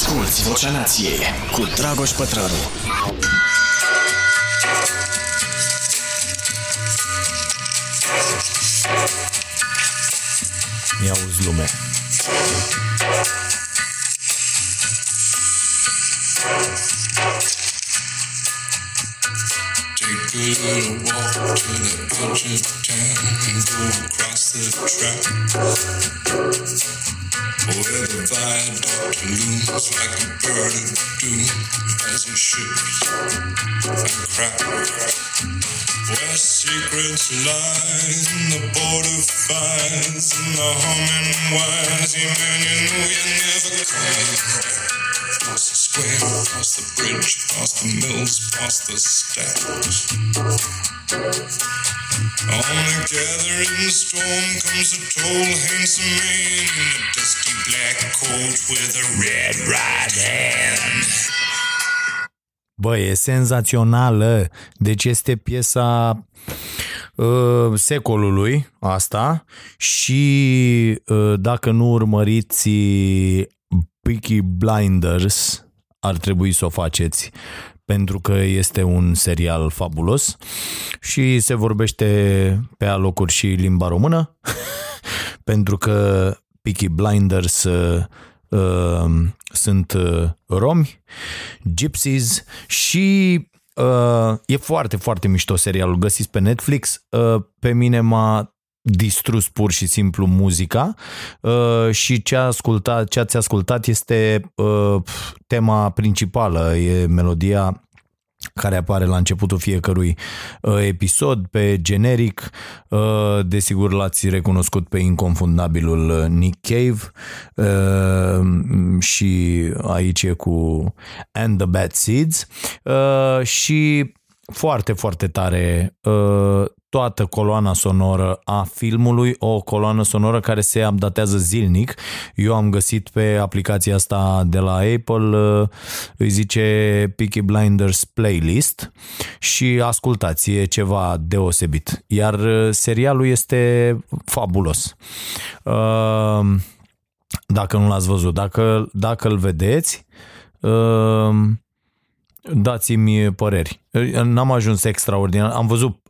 Asculți Vocea Nației cu Dragoș Pătrălu. Ia-uzi lume. Take a walk to the edge of town and go across the track. Where the viaduct looms like a bird of doom as it ships and cracks. Where secrets lie in the border fires and the humming wires. You man, you know you never come. Across the square, across the bridge, across the mills, across the stacks. On the gathering storm comes a tall, handsome man in a dusty black coat with a red right hand. Bă, e senzațională. Deci este piesa secolului asta și dacă nu urmăriți Peaky Blinders, ar trebui să o faceți, pentru că este un serial fabulos și se vorbește pe alocuri și limba română, pentru că Peaky Blinders sunt romi, gypsies și e foarte, foarte mișto serialul. Găsiți pe Netflix. Pe mine m-a distrus pur și simplu muzica și ce ați ascultat este tema principală, e melodia care apare la începutul fiecărui episod, pe generic. Desigur l-ați recunoscut pe inconfundabilul Nick Cave și aici e cu And the Bad Seeds și foarte, foarte tare toată coloana sonoră a filmului, o coloană sonoră care se updatează zilnic. Eu am găsit pe aplicația asta de la Apple, îi zice Peaky Blinders Playlist și ascultați, e ceva deosebit. Iar serialul este fabulos. Dacă nu l-ați văzut, dacă îl vedeți, dați-mi păreri. N-am ajuns extraordinar. Am văzut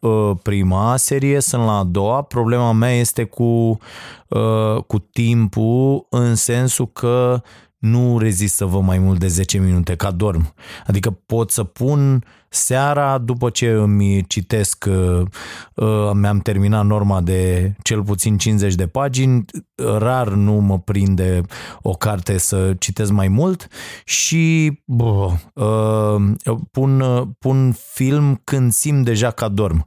prima serie, sunt la a doua. Problema mea este cu timpul, în sensul că nu rezist să văd mai mult de 10 minute, ca dorm. Adică pot să pun seara, după ce îmi citesc, mi-am terminat norma de cel puțin 50 de pagini, rar nu mă prinde o carte să citesc mai mult și pun film când simt deja că dorm.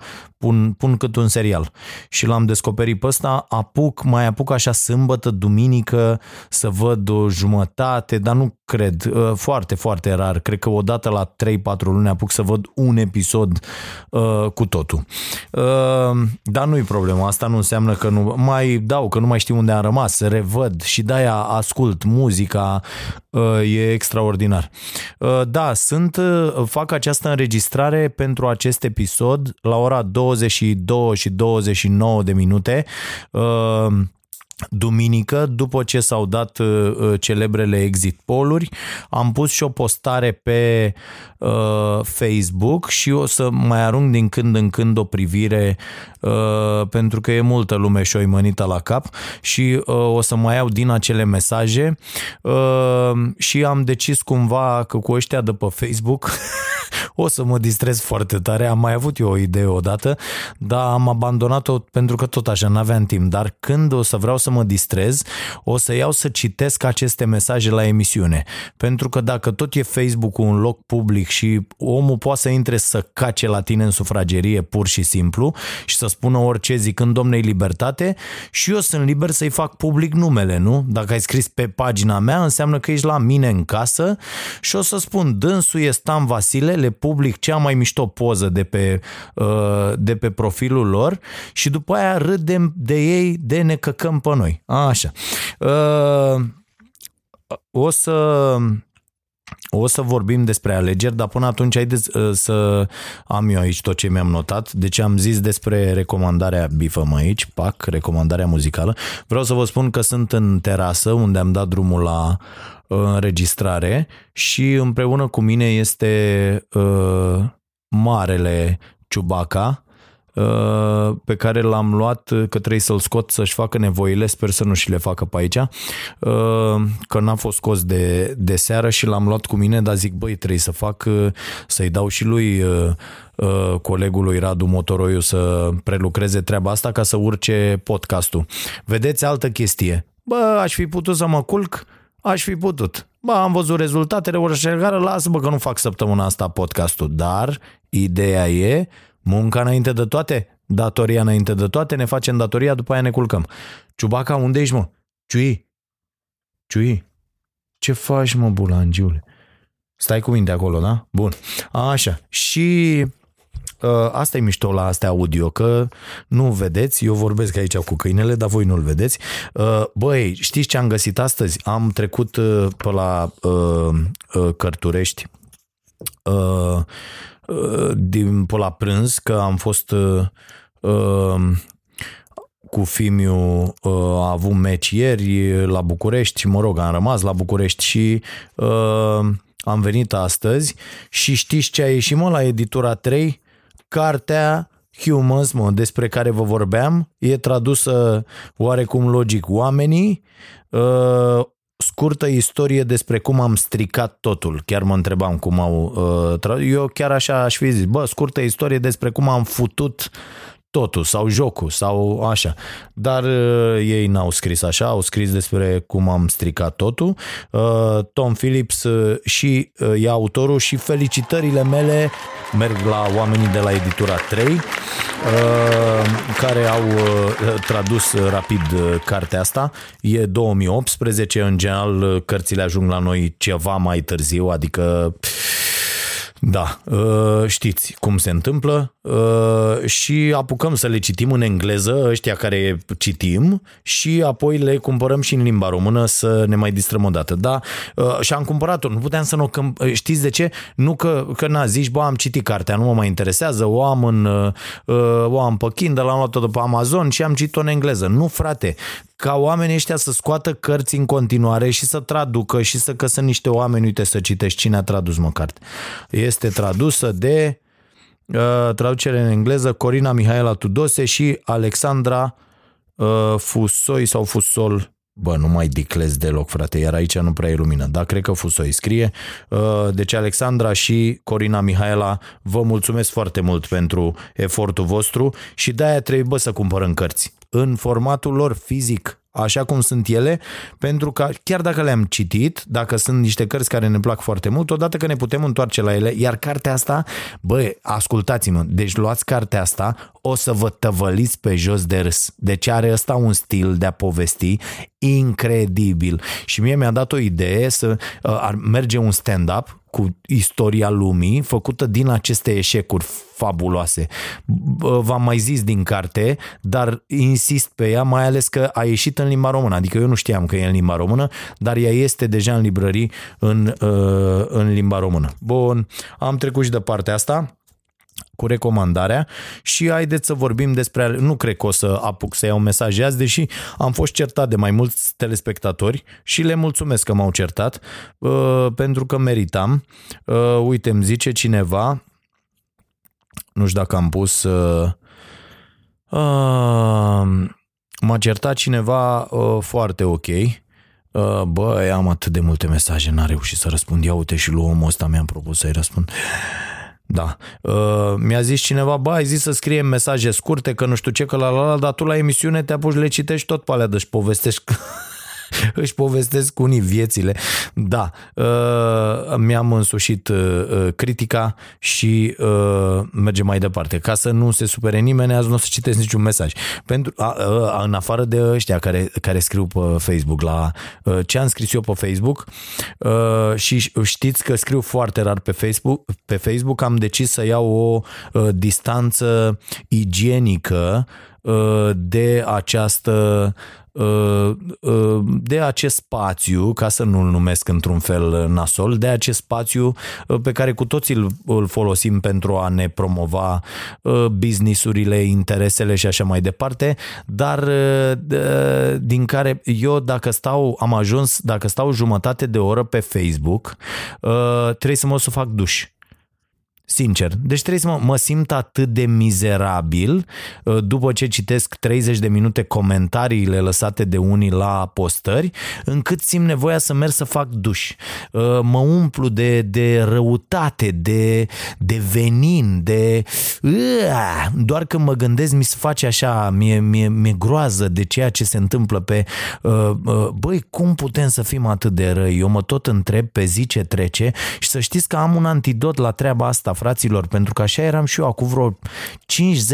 Pun cât un serial. Și l-am descoperit pe ăsta, mai apuc așa sâmbătă, duminică, să văd o jumătate, dar nu cred, foarte, foarte rar. Cred că odată la 3-4 luni apuc să văd un episod cu totul. Dar nu-i problema, asta nu înseamnă că nu mai dau, că nu mai știu unde am rămas, revăd și de-aia ascult muzica, e extraordinar. Da, fac această înregistrare pentru acest episod la ora 22 și 29 de minute, duminică, după ce s-au dat celebrele exit poll-uri. Am pus și o postare pe Facebook și o să mai arunc din când în când o privire, pentru că e multă lume și o imănită la cap și o să mai iau din acele mesaje și am decis cumva că cu ăștia de pe Facebook o să mă distrez foarte tare. Am mai avut eu o idee odată, dar am abandonat-o pentru că tot așa n-aveam timp, dar când o să vreau să mă distrez, o să iau să citesc aceste mesaje la emisiune. Pentru că dacă tot e Facebook-ul un loc public și omul poate să intre să cace la tine în sufragerie pur și simplu și să spună orice zicând, domne, libertate, și eu sunt liber să-i fac public numele, nu? Dacă ai scris pe pagina mea, înseamnă că ești la mine în casă și o să spun, dânsul e Stan Vasile, le public cea mai mișto poză de pe profilul lor și după aia râdem de ei, de ne căcăm pe noi. Așa. O să O să vorbim despre alegeri, dar până atunci să am eu aici tot ce mi-am notat. Deci am zis despre recomandarea, bifăm aici, pac, recomandarea muzicală. Vreau să vă spun că sunt în terasă unde am dat drumul la înregistrare și împreună cu mine este marele Chewbacca, pe care l-am luat, că trebuie să-l scot să-și facă nevoile, sper să nu și le facă pe aici, că n-a fost scos de seară și l-am luat cu mine, dar zic, băi, trebuie să fac, să-i dau și lui colegului Radu Motoroiu să prelucreze treaba asta ca să urce podcastul. Vedeți, altă chestie, bă, aș fi putut să mă culc, aș fi putut. Bă, am văzut rezultatele, lasă-mă că nu fac săptămâna asta podcastul, dar ideea e munca înainte de toate, datoria înainte de toate, ne facem datoria, după aia ne culcăm. Chewbacca, unde ești, mă? Ciui, ce faci, mă, bulangiule? Stai cu minte acolo, da? Bun, așa. Și asta e mișto la astea audio, că nu vedeți, eu vorbesc aici cu câinele, dar voi nu-l vedeți. Băi, știți ce am găsit astăzi? Am trecut pe la Cărturești, pe la prânz, că am fost cu Fimiu, a avut meci ieri la București, mă rog, am rămas la București și am venit astăzi și știți ce a ieșit, mă, la editura 3? Cartea Humans, mă, despre care vă vorbeam, e tradusă oarecum logic, Oamenii, scurtă istorie despre cum am stricat totul. Chiar mă întrebam cum au... eu chiar așa aș fi zis, bă, scurtă istorie despre cum am futut totul sau jocul sau așa. Dar ei n-au scris așa, au scris despre cum am stricat totul. Tom Phillips și e autorul și felicitările mele merg la oamenii de la editura 3 care au tradus rapid cartea asta. E 2018, în general cărțile ajung la noi ceva mai târziu, adică da, știți cum se întâmplă și apucăm să le citim în engleză, ăștia care citim, și apoi le cumpărăm și în limba română să ne mai distrăm o dată. Da, și am cumpărat-o, nu puteam să nu... Știți de ce? Nu că na, zici, bă, am citit cartea, nu mă mai interesează, o am pe Kindle, l-am luat-o pe Amazon și am citit-o în engleză. Nu, frate, ca oamenii ăștia să scoată cărți în continuare și să traducă și să căsă niște oameni, uite să citești cine a tradus, mă, carte. Este tradusă de traducere în engleză Corina Mihaela Tudose și Alexandra Fusoi sau Fusol. Bă, nu mai diclez deloc, frate, iar aici nu prea e lumină, dar cred că Fusoi scrie. Deci Alexandra și Corina Mihaela, vă mulțumesc foarte mult pentru efortul vostru și de-aia trebuie, bă, să cumpărăm cărți în formatul lor fizic, așa cum sunt ele, pentru că chiar dacă le-am citit, dacă sunt niște cărți care ne plac foarte mult, odată că ne putem întoarce la ele, iar cartea asta, bă, ascultați-mă, deci luați cartea asta, o să vă tăvăliți pe jos de râs. Deci are ăsta un stil de a povesti incredibil. Și mie mi-a dat o idee să ar merge un stand-up cu istoria lumii făcută din aceste eșecuri fabuloase. V-am mai zis din carte, dar insist pe ea, mai ales că a ieșit în limba română, adică eu nu știam că e în limba română, dar ea este deja în librării în limba română. Bun, am trecut și de partea asta cu recomandarea și haideți să vorbim despre... Nu cred că o să apuc să iau mesaje azi, deși am fost certat de mai mulți telespectatori și le mulțumesc că m-au certat, pentru că meritam. Uite, îmi zice cineva, nu știu dacă am pus... m-a certat cineva foarte ok. Bă, am atât de multe mesaje, n-am reușit să răspund. Ia uite, și lui omul ăsta mi-am propus să-i răspund. Da, mi-a zis cineva, bă, ai zis să scriem mesaje scurte, că nu știu ce, că la, dar tu la emisiune te apuci, le citești tot pe alea, deci povestești, își povestesc unii viețile. Da, mi-am însușit critica și mergem mai departe. Ca să nu se supere nimeni, azi nu o să citesc niciun mesaj. Pentru, în afară de ăștia care scriu pe Facebook, la ce am scris eu pe Facebook, și știți că scriu foarte rar pe Facebook, am decis să iau o distanță igienică de această de acest spațiu, ca să nu-l numesc într-un fel nasol, de acest spațiu pe care cu toții îl folosim pentru a ne promova business-urile, interesele și așa mai departe, dar din care eu dacă stau jumătate de oră pe Facebook, trebuie să mă duc să fac duș. Sincer. Deci trebuie să mă simt atât de mizerabil după ce citesc 30 de minute comentariile lăsate de unii la postări, încât simt nevoia să merg să fac duș. Mă umplu de răutate, de venin, de... Doar când mă gândesc mi se face așa, mi-e groază de ceea ce se întâmplă pe... Băi, cum putem să fim atât de răi? Eu mă tot întreb pe zi ce trece și să știți că am un antidot la treaba asta, fraților, pentru că așa eram și eu acum vreo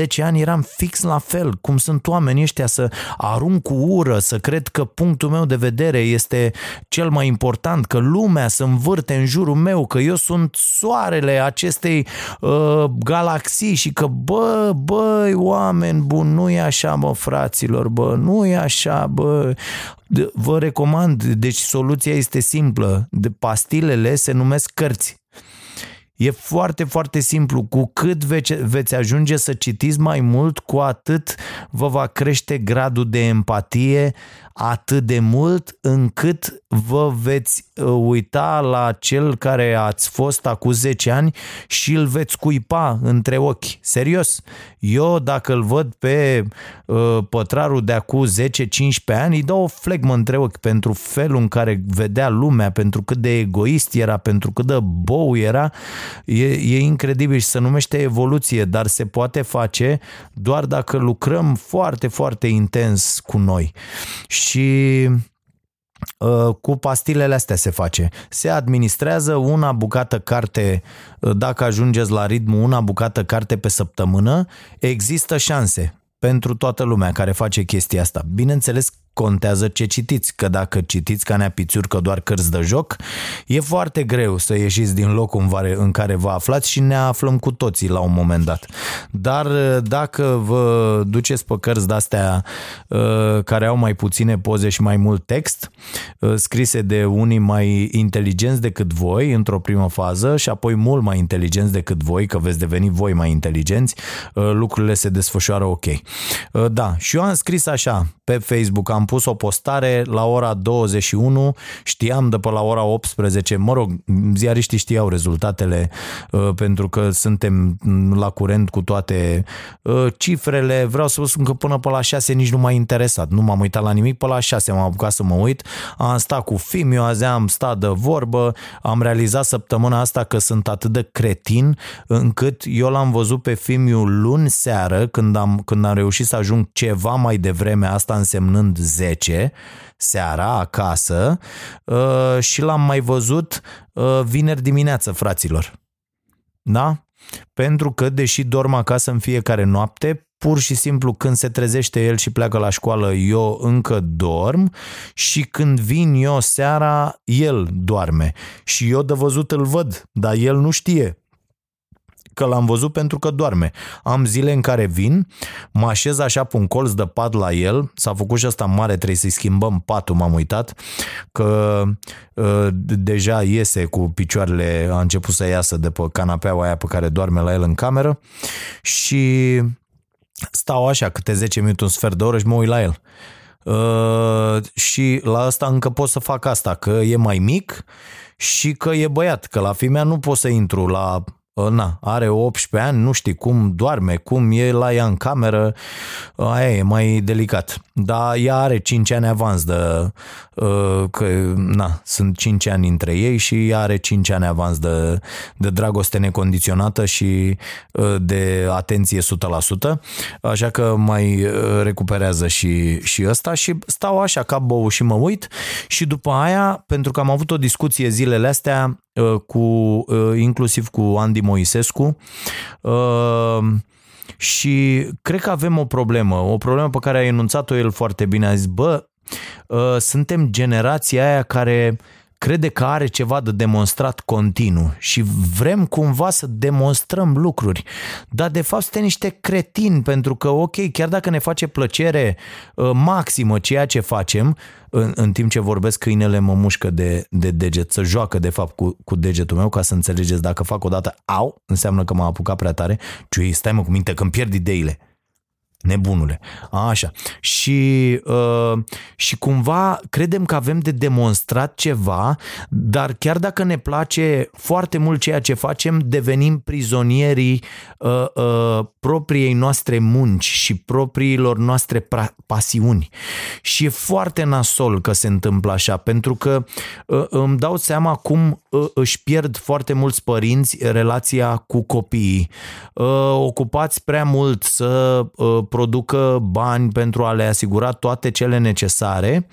5-10 ani, eram fix la fel, cum sunt oamenii ăștia să arunc cu ură, să cred că punctul meu de vedere este cel mai important, că lumea se învârte în jurul meu, că eu sunt soarele acestei galaxii și că băi, oameni buni, nu e așa, mă, fraților, bă, nu e așa, bă. Vă recomand, deci soluția este simplă, de pastilele se numesc cărți. E foarte, foarte simplu. Cu cât veți ajunge să citiți mai mult, cu atât vă va crește gradul de empatie atât de mult încât vă veți uita la cel care ați fost acum 10 ani și îl veți cuipa între ochi. Serios. Eu dacă îl văd pe pătrarul de acum 10-15 ani, îi dau o flegmă între ochi pentru felul în care vedea lumea, pentru cât de egoist era, pentru cât de bou era. E incredibil și se numește evoluție, dar se poate face doar dacă lucrăm foarte, foarte intens cu noi. Și cu pastilele astea se face. Se administrează una bucată carte, dacă ajungeți la ritmul una bucată carte pe săptămână, există șanse pentru toată lumea care face chestia asta. Bineînțeles, contează ce citiți, că dacă citiți ca neapițurcă doar cărți de joc, e foarte greu să ieșiți din locul în care vă aflați și ne aflăm cu toții la un moment dat. Dar dacă vă duceți pe cărți de-astea care au mai puține poze și mai mult text, scrise de unii mai inteligenți decât voi într-o primă fază și apoi mult mai inteligenți decât voi, că veți deveni voi mai inteligenți, lucrurile se desfășoară ok. Da, și eu am scris așa pe Facebook, am pus o postare la ora 21, știam de pe la ora 18, mă rog, ziariștii știau rezultatele pentru că suntem la curent cu toate cifrele, vreau să vă spun că până pe la 6 nici nu m-a interesat, nu m-am uitat la nimic, pe la 6 m-am apucat să mă uit, am stat cu Fimiu, azi am stat de vorbă, am realizat săptămâna asta că sunt atât de cretin încât eu l-am văzut pe Fimiu luni seară când am reușit să ajung ceva mai devreme, asta însemnând 10 seara acasă, și l-am mai văzut vineri dimineață, fraților. Da? Pentru că, deși dorm acasă în fiecare noapte, pur și simplu când se trezește el și pleacă la școală, eu încă dorm și când vin eu seara, el doarme. Și eu de văzut îl văd, dar el nu știe că l-am văzut pentru că doarme. Am zile în care vin, mă așez așa pe un colț de pat la el, s-a făcut și ăsta mare, trebuie să-i schimbăm patul, m-am uitat, că deja iese cu picioarele, a început să iasă de pe canapeaua aia pe care doarme la el în cameră și stau așa câte 10 minute, un sfert de oră și mă uit la el. Și la ăsta încă pot să fac asta, că e mai mic și că e băiat, că la fimea nu pot să intru la... Na, are 18 ani, nu știi cum doarme, cum e la ea în cameră, aia e mai delicat. Dar ea are 5 ani avans de... că, na, sunt 5 ani între ei și ea are 5 ani avans de dragoste necondiționată și de atenție 100%, așa că mai recuperează și ăsta și stau așa ca bou și mă uit și după aia, pentru că am avut o discuție zilele astea inclusiv cu Andy Moisescu și cred că avem o problemă pe care a enunțat-o el foarte bine, a zis, bă, suntem generația aia care crede că are ceva de demonstrat continuu și vrem cumva să demonstrăm lucruri, dar de fapt suntem niște cretini, pentru că, ok, chiar dacă ne face plăcere maximă ceea ce facem, în timp ce vorbesc câinele mă mușcă de deget, să joacă de fapt cu degetul meu, ca să înțelegeți, dacă fac o dată au, înseamnă că m-a apucat prea tare, ciui, stai mă cu minte că îmi pierd ideile. Nebunule. Așa. Și cumva credem că avem de demonstrat ceva, dar chiar dacă ne place foarte mult ceea ce facem, devenim prizonierii propriei noastre munci și propriilor noastre pasiuni. Și e foarte nasol că se întâmplă așa, pentru că îmi dau seama cum își pierd foarte mulți părinți relația cu copiii. Ocupați prea mult să producă bani pentru a le asigura toate cele necesare,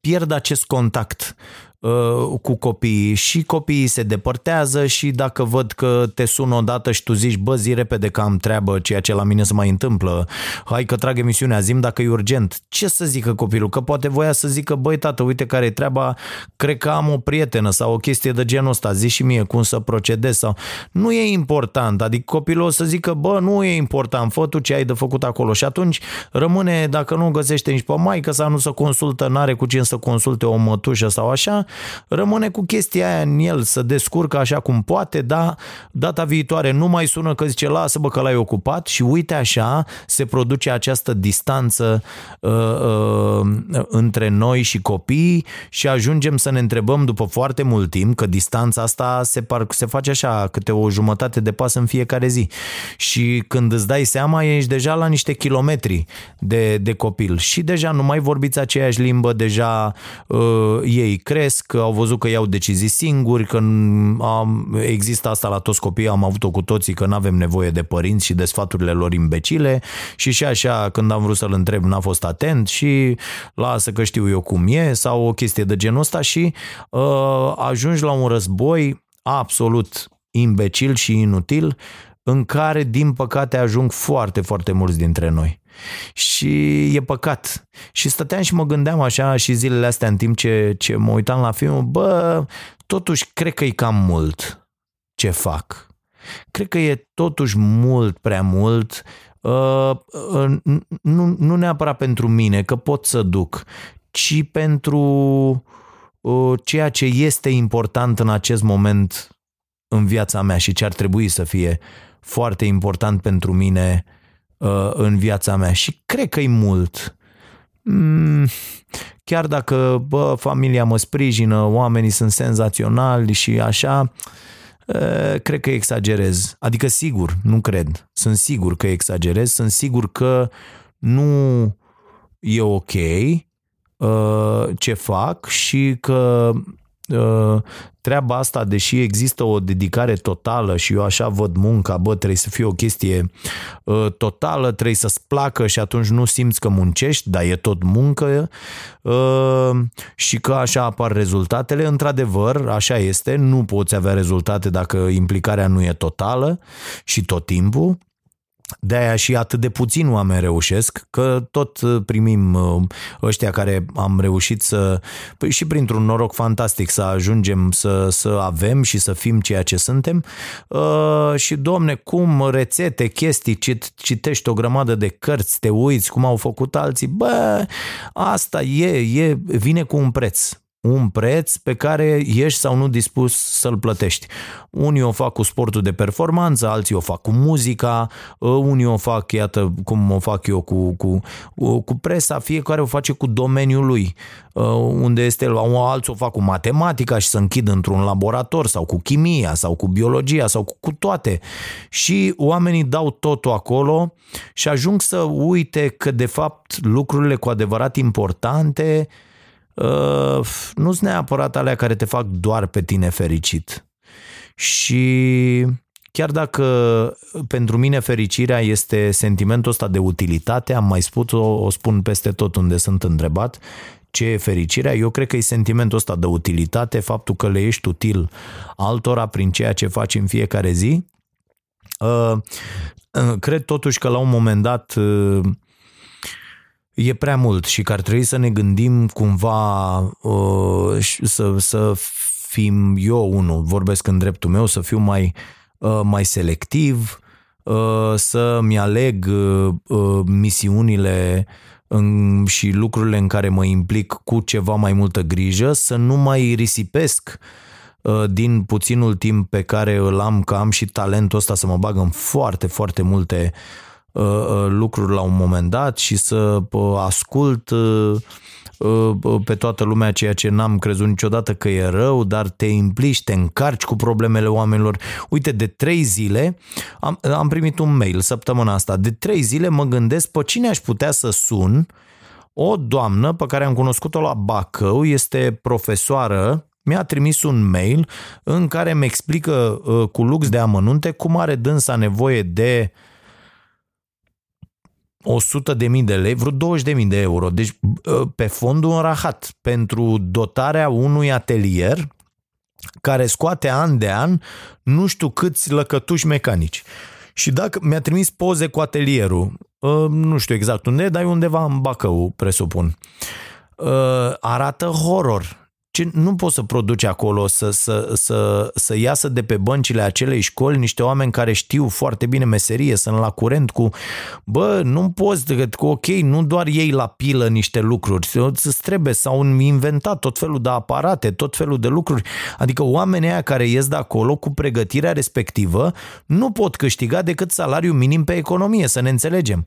pierd acest contact cu copiii și copiii se depărtează, și dacă văd că te sună odată și tu zici bă, zi repede că am treabă, ceea ce la mine se mai întâmplă, hai că trag emisiunea, zi-mi dacă e urgent, ce să zică copilul? Că poate voia să zică băi tată, uite care e treaba, cred că am o prietenă sau o chestie de genul ăsta, zi și mie cum să procedez, sau nu e important, adică copilul o să zică bă, nu e important, fă tu ce ai de făcut acolo, și atunci rămâne, dacă nu găsește nici pe maică sau nu se consultă, n-are cu cine să consulte o mătușă sau așa, rămâne cu chestia aia în el, să descurcă așa cum poate, dar data viitoare nu mai sună că zice lasă bă că l-ai ocupat, și uite așa se produce această distanță între noi și copii, și ajungem să ne întrebăm după foarte mult timp, că distanța asta se face așa câte o jumătate de pas în fiecare zi, și când îți dai seama ești deja la niște kilometri de copil și deja nu mai vorbiți aceeași limbă, deja ei cresc, că au văzut că iau decizii singuri, că există asta la toți copiii, am avut-o cu toții, că n-avem nevoie de părinți și de sfaturile lor imbecile, și așa, când am vrut să-l întreb n-a fost atent și lasă că știu eu cum e, sau o chestie de genul ăsta, și ajungi la un război absolut imbecil și inutil, în care din păcate ajung foarte, foarte mulți dintre noi. Și e păcat. Și stăteam și mă gândeam așa și zilele astea în timp ce mă uitam la filmul, bă, totuși cred că e cam mult ce fac. Cred că e totuși mult prea mult, nu neapărat pentru mine, că pot să duc, ci pentru ceea ce este important în acest moment în viața mea și ce ar trebui să fie foarte important pentru mine în viața mea, și cred că e mult. Chiar dacă bă, familia mă sprijină, oamenii sunt senzaționali și așa, cred că exagerez. Adică sigur, nu cred. Sunt sigur că exagerez, sunt sigur că nu e ok ce fac, și că treaba asta, deși există o dedicare totală și eu așa văd munca, bă, trebuie să fie o chestie totală, trebuie să-ți placă și atunci nu simți că muncești, dar e tot muncă, și că așa apar rezultatele. Într-adevăr, așa este, nu poți avea rezultate dacă implicarea nu e totală și tot timpul. De-aia și atât de puțin oameni reușesc, că tot primim ăștia care am reușit să, și printr-un noroc fantastic, să ajungem să avem și să fim ceea ce suntem, și domne, cum rețete, chestii, citești o grămadă de cărți, te uiți cum au făcut alții, bă, asta vine cu un preț. Un preț pe care ești sau nu dispus să-l plătești. Unii o fac cu sportul de performanță, alții o fac cu muzica, unii o fac, iată cum o fac eu cu presa, fiecare o face cu domeniul lui, unde este, alții o fac cu matematica și se închid într-un laborator, sau cu chimia, sau cu biologia, sau cu toate. Și oamenii dau totul acolo și ajung să uite că de fapt lucrurile cu adevărat importante nu sunt neapărat alea care te fac doar pe tine fericit. Și chiar dacă pentru mine fericirea este sentimentul ăsta de utilitate, am mai spus, o spun peste tot unde sunt întrebat ce e fericirea, eu cred că e sentimentul ăsta de utilitate, faptul că le ești util altora prin ceea ce faci în fiecare zi. Cred totuși că la un moment dat e prea mult și că ar trebui să ne gândim cumva să fim, eu unul, vorbesc în dreptul meu, să fiu mai selectiv, să-mi aleg misiunile și lucrurile în care mă implic cu ceva mai multă grijă, să nu mai risipesc din puținul timp pe care îl am, că am și talentul ăsta să mă bag în foarte, foarte multe lucruri la un moment dat și să ascult pe toată lumea, ceea ce n-am crezut niciodată că e rău, dar te implici, te încarci cu problemele oamenilor. Uite, de 3 zile am primit un mail săptămâna asta, de 3 zile mă gândesc pe cine aș putea să sun. O doamnă pe care am cunoscut-o la Bacău, este profesoară, mi-a trimis un mail în care îmi explică cu lux de amănunte cum are dânsa nevoie de 100.000 de lei, vreo 20.000 de euro, deci pe fondul în rahat, pentru dotarea unui atelier care scoate an de an nu știu câți lăcătuși mecanici. Și dacă mi-a trimis poze cu atelierul, nu știu exact unde, dar e undeva în Bacău, presupun. Arată horror. Ce, nu poți să produci acolo să iasă de pe băncile acelei școli niște oameni care știu foarte bine meserie, sunt la curent cu, bă, nu poți, ok, nu doar iei la pilă niște lucruri, îți trebuie, s-au inventat tot felul de aparate, tot felul de lucruri, adică oamenii aia care ies de acolo cu pregătirea respectivă nu pot câștiga decât salariul minim pe economie, să ne înțelegem.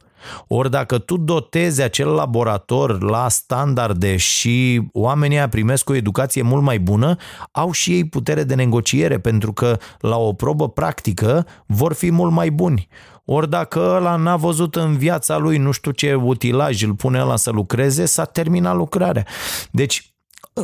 Ori dacă tu dotezi acel laborator la standarde și oamenii aia primesc o educație mult mai bună, au și ei putere de negociere, pentru că la o probă practică vor fi mult mai buni. Ori dacă ăla n-a văzut în viața lui nu știu ce utilaj îl pune ăla să lucreze, s-a terminat lucrarea. Deci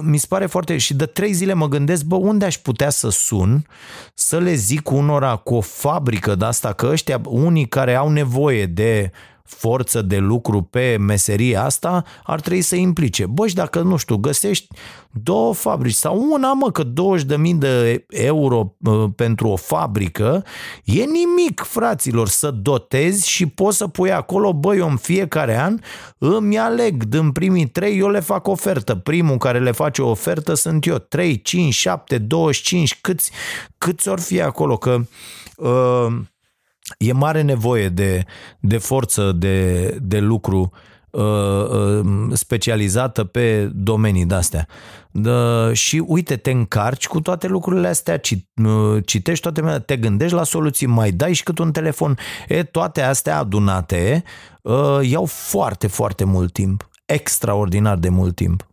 mi se pare foarte... Și de 3 zile mă gândesc, bă, unde aș putea să sun, să le zic unora cu o fabrică de asta, că ăștia, unii care au nevoie de forță de lucru pe meseria asta, ar trebui să implice. Bă, și dacă, nu știu, găsești 2 fabrici sau una, mă, că 20.000 de euro pentru o fabrică e nimic, fraților, să dotezi și poți să pui acolo, bă, eu în fiecare an îmi aleg din primii 3, eu le fac ofertă. Primul care le face o ofertă sunt eu. 3, 5, 7, 25, câți ori fi acolo, că... E mare nevoie de forță de lucru specializată pe domenii de-astea. Și uite, te încarci cu toate lucrurile astea, citești toate, te gândești la soluții, mai dai și cât un telefon. Toate astea adunate iau foarte, foarte mult timp, extraordinar de mult timp.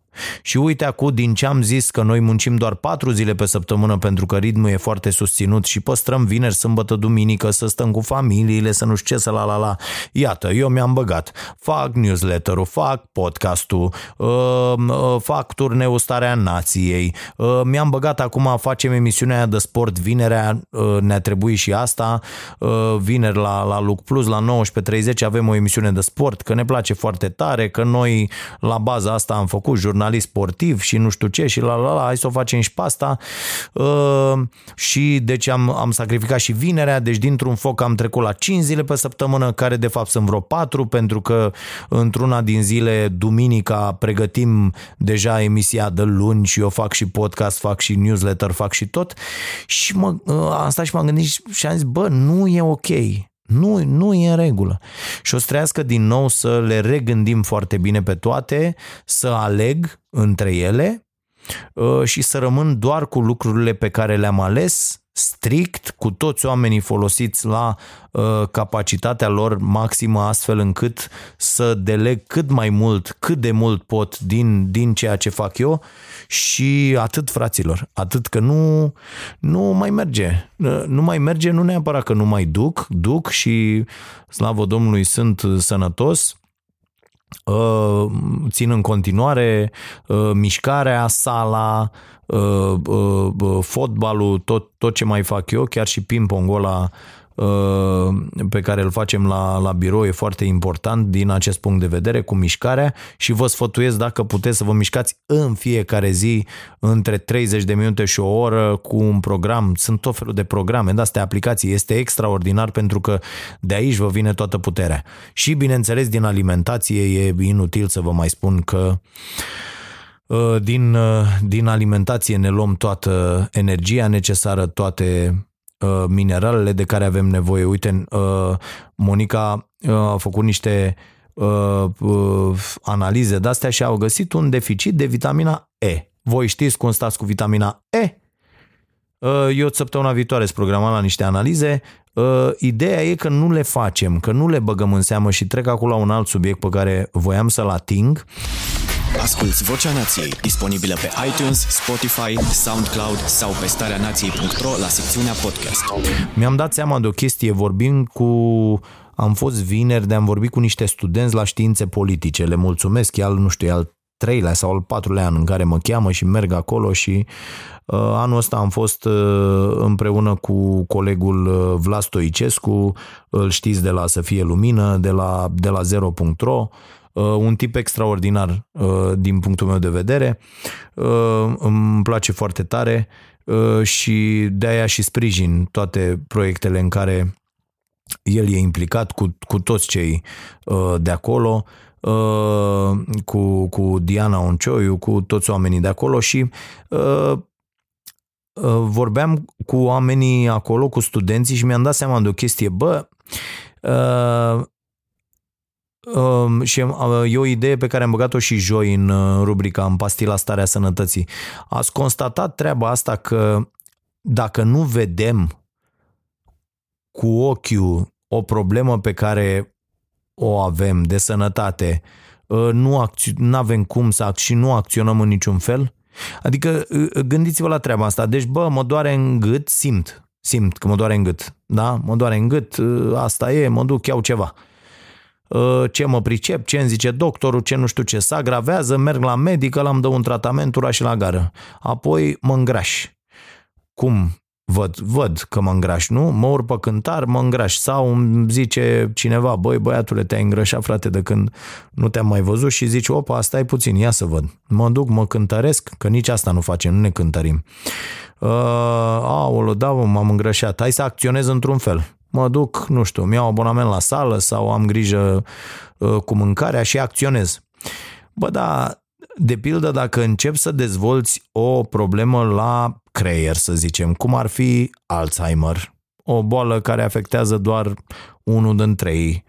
Și uite acum, din ce am zis că noi muncim doar 4 zile pe săptămână pentru că ritmul e foarte susținut și păstrăm vineri, sâmbătă, duminică să stăm cu familiile, să nu știu ce, să la. Iată, eu mi-am băgat. Fac newsletter-ul, fac podcast-ul, fac turneul Starea Nației, mi-am băgat acum, facem emisiunea aia de sport vinerea, ne-a trebuit și asta, vineri la LUC Plus, la 19.30 avem o emisiune de sport, că ne place foarte tare, că noi la baza asta am făcut jurnal sportiv și nu știu ce și hai să o facem și pe asta, și deci am sacrificat și vinerea, deci dintr-un foc am trecut la 5 zile pe săptămână, care de fapt sunt vreo 4, pentru că într-una din zile, duminica, pregătim deja emisia de luni și eu fac și podcast, fac și newsletter, fac și tot, și am stat și m-am gândit și am zis, bă, nu e ok. Nu e în regulă. Și o să trească din nou să le regândim foarte bine pe toate, să aleg între ele și să rămân doar cu lucrurile pe care le-am ales, strict, cu toți oamenii folosiți la capacitatea lor maximă, astfel încât să deleg cât de mult pot din ceea ce fac eu, și atât, fraților, atât, că nu mai merge. Nu mai merge, nu neapărat că nu mai duc și slavă Domnului sunt sănătos. Țin în continuare mișcarea, sala, fotbalul, tot ce mai fac eu, chiar și ping-pongul ăla pe care îl facem la birou e foarte important din acest punct de vedere cu mișcarea și vă sfătuiesc dacă puteți să vă mișcați în fiecare zi între 30 de minute și o oră cu un program. Sunt tot felul de programe, de astea aplicații. Este extraordinar pentru că de aici vă vine toată puterea. Și bineînțeles din alimentație e inutil să vă mai spun că din alimentație ne luăm toată energia necesară, toate mineralele de care avem nevoie. Uite, Monica a făcut niște analize de-astea și au găsit un deficit de vitamina E. Voi știți cum stați cu vitamina E? Eu săptămâna viitoare sunt programat la niște analize. Ideea e că nu le facem, că nu le băgăm în seamă și trec acolo la un alt subiect pe care voiam să-l ating. Asculți Vocea Nației, disponibilă pe iTunes, Spotify, SoundCloud sau pe stareanației.ro la secțiunea podcast. Mi-am dat seama de o chestie, am fost vineri, am vorbit cu niște studenți la științe politice. Le mulțumesc, al 3-lea sau al 4-lea an în care mă cheamă și merg acolo și anul ăsta am fost împreună cu colegul Vlad Stoicescu, îl știți de la Să Fie Lumină, de la Zero.ro, un tip extraordinar din punctul meu de vedere, îmi place foarte tare și de-aia și sprijin toate proiectele în care el e implicat cu toți cei de acolo, cu Diana Oncioiu, cu toți oamenii de acolo și vorbeam cu oamenii acolo, cu studenții și mi-am dat seama de o chestie, și e o idee pe care am băgat-o și joi în rubrica, în pastila Starea Sănătății. Ați constatat treaba asta că dacă nu vedem cu ochiul o problemă pe care o avem de sănătate, nu avem cum să și nu acționăm în niciun fel? Adică gândiți-vă la treaba asta. Deci, mă doare în gât, simt că mă doare în gât. Da? Mă doare în gât, asta e, mă duc, iau ceva. Ce mă pricep, ce îmi zice doctorul, ce nu știu ce, se agravează, merg la medic, l-am dă un tratament, ura și la gară. Apoi mă îngraș. Cum? Văd că mă îngraș, nu? Mă urc pe cântar, mă îngraș. Sau îmi zice cineva, băiatule, te-ai îngrășat, frate, de când nu te-am mai văzut și zici, opa, stai puțin, ia să văd. Mă duc, mă cântăresc, că nici asta nu facem, nu ne cântărim. Aolo, da, m-am îngrășat, hai să acționez într-un fel. Mă duc, nu știu, îmi iau abonament la sală sau am grijă cu mâncarea și acționez. De pildă, dacă începi să dezvolți o problemă la creier, să zicem, cum ar fi Alzheimer, o boală care afectează doar 1 din 3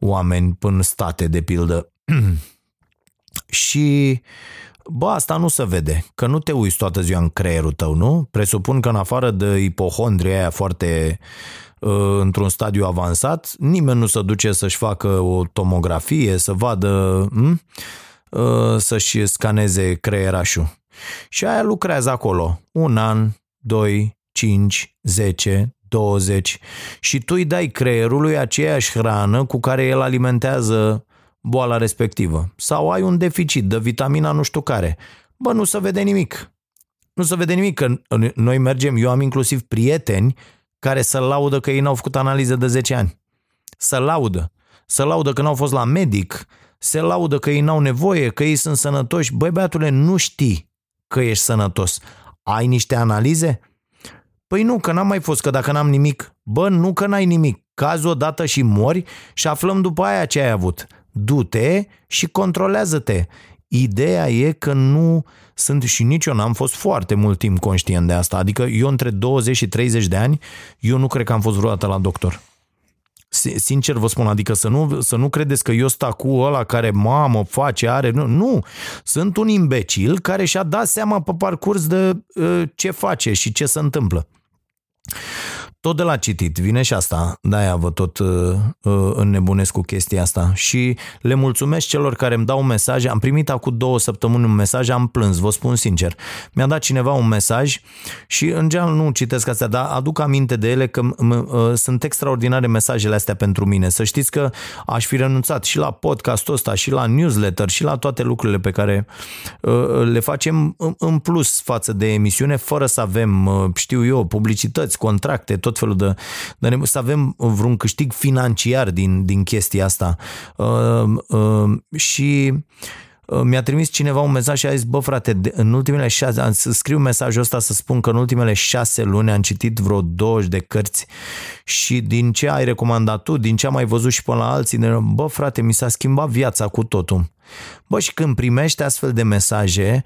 oameni în state, de pildă. Și asta nu se vede, că nu te uiți toată ziua în creierul tău, nu? Presupun că în afară de ipohondria aia foarte într-un stadiu avansat, nimeni nu se duce să-și facă o tomografie, să vadă, să-și scaneze creierașul. Și aia lucrează acolo 1 an, 2, 5, 10, 20 și tu îi dai creierului aceeași hrană cu care el alimentează boala respectivă. Sau ai un deficit de vitamina nu știu care. Nu se vede nimic. Nu se vede nimic, că noi mergem, eu am inclusiv prieteni care se laudă că ei n-au făcut analize de 10 ani. Se laudă. Se laudă că n-au fost la medic, se laudă că ei n-au nevoie, că ei sunt sănătoși. Băiatule, nu știi că ești sănătos. Ai niște analize? Nu, că n-am mai fost, că dacă n-am nimic. Nu că n-ai nimic. Cazi odată și mori și aflăm după aia ce ai avut. Du-te și controlează-te. Ideea e că nu sunt și nici eu n-am fost foarte mult timp conștient de asta. Adică eu între 20 și 30 de ani, eu nu cred că am fost vreodată la doctor. Sincer vă spun, adică să nu credeți că eu stau cu ăla care are... Nu, sunt un imbecil care și-a dat seama pe parcurs de ce face și ce se întâmplă. Tot de la citit vine și asta, de-aia vă tot înnebunesc cu chestia asta și le mulțumesc celor care îmi dau mesaje. Am primit acum 2 săptămâni un mesaj, am plâns, vă spun sincer. Mi-a dat cineva un mesaj și în general nu citesc astea, dar aduc aminte de ele că sunt extraordinare mesajele astea pentru mine. Să știți că aș fi renunțat și la podcastul ăsta, și la newsletter, și la toate lucrurile pe care le facem în plus față de emisiune, fără să avem, știu eu, publicități, contracte, tot tot felul de... Dar să avem vreun câștig financiar din chestia asta. Și... mi-a trimis cineva un mesaj și a zis, bă frate, în ultimele 6, să scriu mesajul ăsta să spun că în ultimele 6 luni am citit vreo 20 de cărți și din ce ai recomandat tu, din ce am mai văzut și până la alții, bă frate, mi s-a schimbat viața cu totul. Bă, și când primești astfel de mesaje,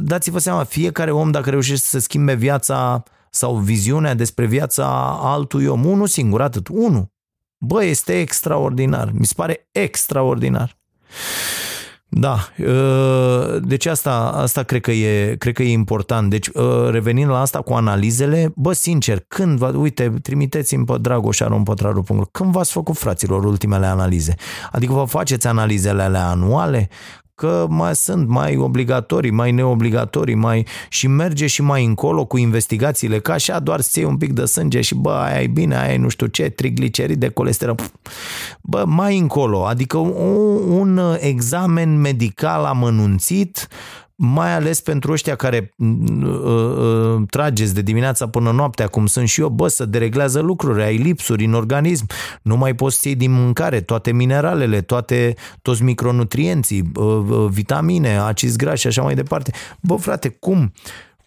dați-vă seama, fiecare om dacă reușește să schimbe viața sau viziunea despre viața altui om, unul singur, atât, unul. Bă, este extraordinar, mi se pare extraordinar. Da, deci asta cred că e important. Deci revenind la asta cu analizele, bă, sincer, uite, trimiteți-mi pe dragoș@rompotrar.ro. Când v-ați făcut, fraților, ultimele analize? Adică vă faceți analizele alea anuale? Că mai sunt mai obligatorii, mai neobligatorii, mai... și merge și mai încolo cu investigațiile, că așa doar îți iei un pic de sânge și bă, aia e bine, aia e nu știu ce, trigliceride, colesterol. Bă, mai încolo, adică un examen medical amănunțit, mai ales pentru ăștia care trageți de dimineața până noaptea, cum sunt și eu, bă, să dereglează lucruri, ai lipsuri în organism, nu mai poți să iei din mâncare toate mineralele, toți micronutrienții, vitamine, acizi grași și așa mai departe. Bă, frate,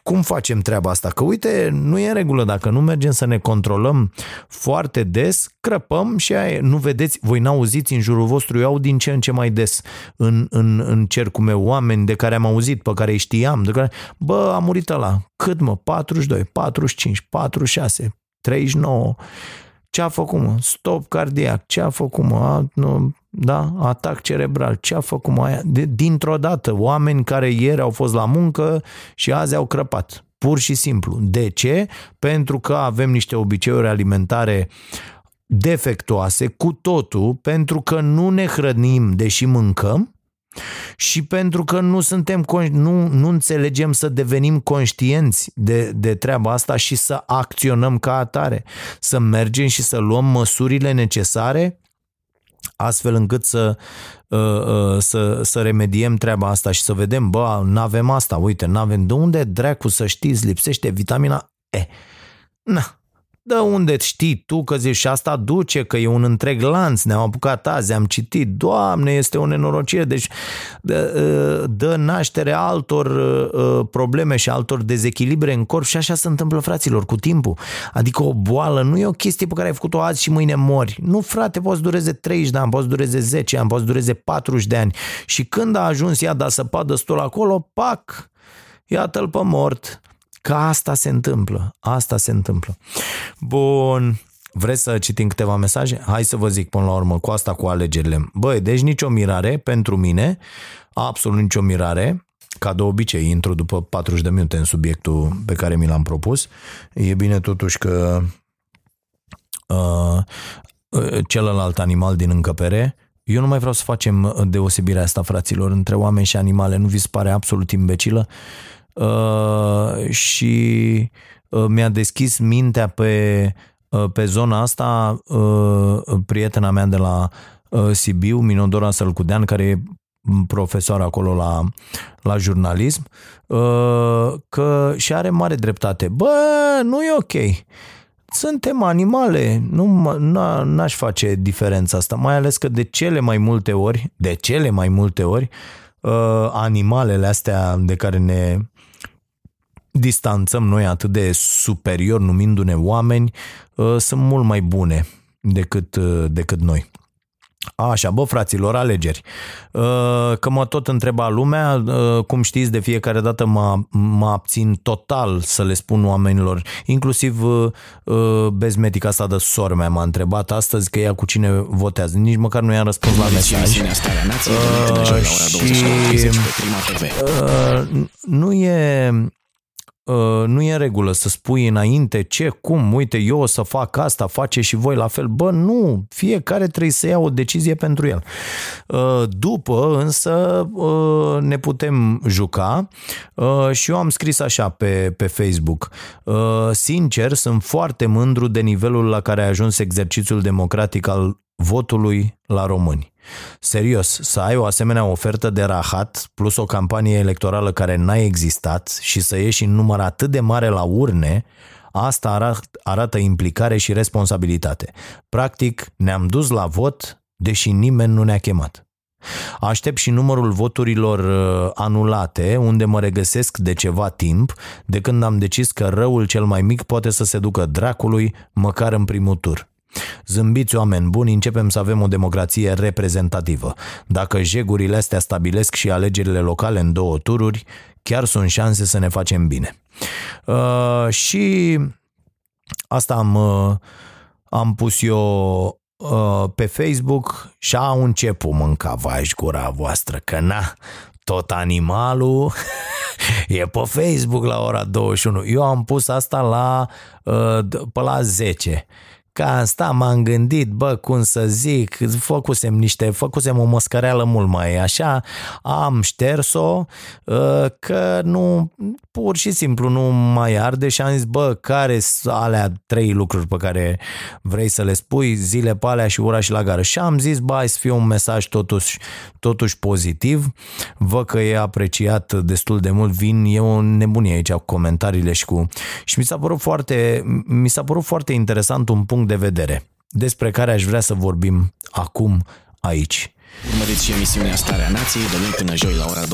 cum facem treaba asta? Că uite, nu e în regulă, dacă nu mergem să ne controlăm foarte des, crăpăm și aia, nu vedeți, voi n-auziți în jurul vostru, eu aud din ce în ce mai des în cercul meu oameni de care am auzit, pe care îi știam, de care, bă, a murit ăla, cât mă, 42, 45, 46, 39, ce a făcut mă, stop cardiac, ce a făcut mă, atac cerebral, ce a făcut mai aia? Dintr-o dată, oameni care ieri au fost la muncă și azi au crăpat, pur și simplu. De ce? Pentru că avem niște obiceiuri alimentare defectuoase, cu totul, pentru că nu ne hrănim deși mâncăm și pentru că nu înțelegem să devenim conștienți de treaba asta și să acționăm ca atare, să mergem și să luăm măsurile necesare astfel încât să remediem treaba asta și să vedem, bă, n-avem asta, uite, n-avem, de unde dracu să știți, lipsește vitamina E. Na, de unde știi tu că zici și asta duce, că e un întreg lanț, ne-am apucat azi, am citit, Doamne, este o nenorocire, deci dă naștere altor probleme și altor dezechilibre în corp și așa se întâmplă, fraților, cu timpul. Adică o boală nu e o chestie pe care ai făcut-o azi și mâine mori. Nu, frate, poți dureze 30 de ani, poți dureze 10 ani, poți dureze 40 de ani și când a ajuns ea, da, să padă stol acolo, pac, iată-l pe mort. Că asta se întâmplă, asta se întâmplă. Bun, vreți să citim câteva mesaje? Hai să vă zic până la urmă cu asta, cu alegerile. Băi, deci nicio mirare pentru mine, absolut nicio mirare, ca de obicei, intru după 40 de minute în subiectul pe care mi l-am propus. E bine totuși că celălalt animal din încăpere, eu nu mai vreau să facem deosebirea asta, fraților, între oameni și animale, nu vi se pare absolut imbecilă? Și mi-a deschis mintea pe zona asta prietena mea de la Sibiu, Minodora Sălcudean, care e profesoară acolo la jurnalism, că și are mare dreptate. Bă, nu e ok. Suntem animale, n-aș face diferența asta, mai ales că de cele mai multe ori animalele astea de care ne distanțăm noi atât de superior numindu-ne oameni sunt mult mai bune decât noi. Așa, bă, fraților, alegeri. Că mă tot întreba lumea, cum știți, de fiecare dată mă abțin total să le spun oamenilor, inclusiv bezmetica asta de sormea m-a întrebat astăzi că ea cu cine votează. Nici măcar nu i-am răspuns la mesaj. Nu e în regulă să spui înainte ce, cum, uite, eu o să fac asta, face și voi la fel. Bă, nu, fiecare trebuie să ia o decizie pentru el. După, însă, ne putem juca și eu am scris așa pe Facebook. Sincer, sunt foarte mândru de nivelul la care a ajuns exercițiul democratic al votului la români. Serios, să ai o asemenea ofertă de rahat, plus o campanie electorală care n-a existat și să ieși în număr atât de mare la urne, Asta arată implicare și responsabilitate. Practic, ne-am dus la vot, deși nimeni nu ne-a chemat. Aștept și numărul voturilor anulate, unde mă regăsesc de ceva timp, de când am decis că răul cel mai mic poate să se ducă dracului, măcar în primul tur. Zâmbiți, oameni buni, începem să avem o democrație reprezentativă. Dacă jegurile astea stabilesc și alegerile locale în 2 tururi, chiar sunt șanse să ne facem bine. Și asta am pus eu pe Facebook și au început mâncavași gura voastră, că na, tot animalul e pe Facebook la ora 21. Eu am pus asta pe la 10. Ca asta m-am gândit, bă, cum să zic, făcusem o măscăreală mult mai așa, am șters-o, că nu, pur și simplu nu mai arde și am zis, bă, care sunt alea 3 lucruri pe care vrei să le spui, zile pe alea și ura și la gară. Și am zis, bă, hai să fie un mesaj totuși pozitiv, văd că e apreciat destul de mult, e o nebunie aici cu comentariile și mi s-a părut foarte interesant un punct de vedere, despre care aș vrea să vorbim acum aici. Urmăriți și emisiunea Starea Nației de luni până joi la ora 22.30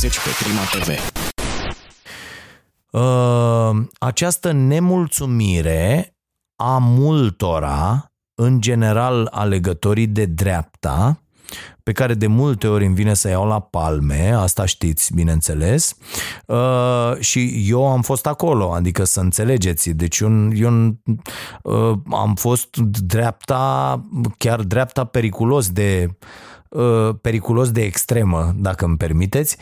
pe Prima TV. Această nemulțumire a multora, în general alegătorii de dreapta, pe care de multe ori îmi vine să iau la palme, asta știți, bineînțeles, și eu am fost acolo, adică să înțelegeți, deci eu am fost chiar dreapta periculos de extremă, dacă îmi permiteți,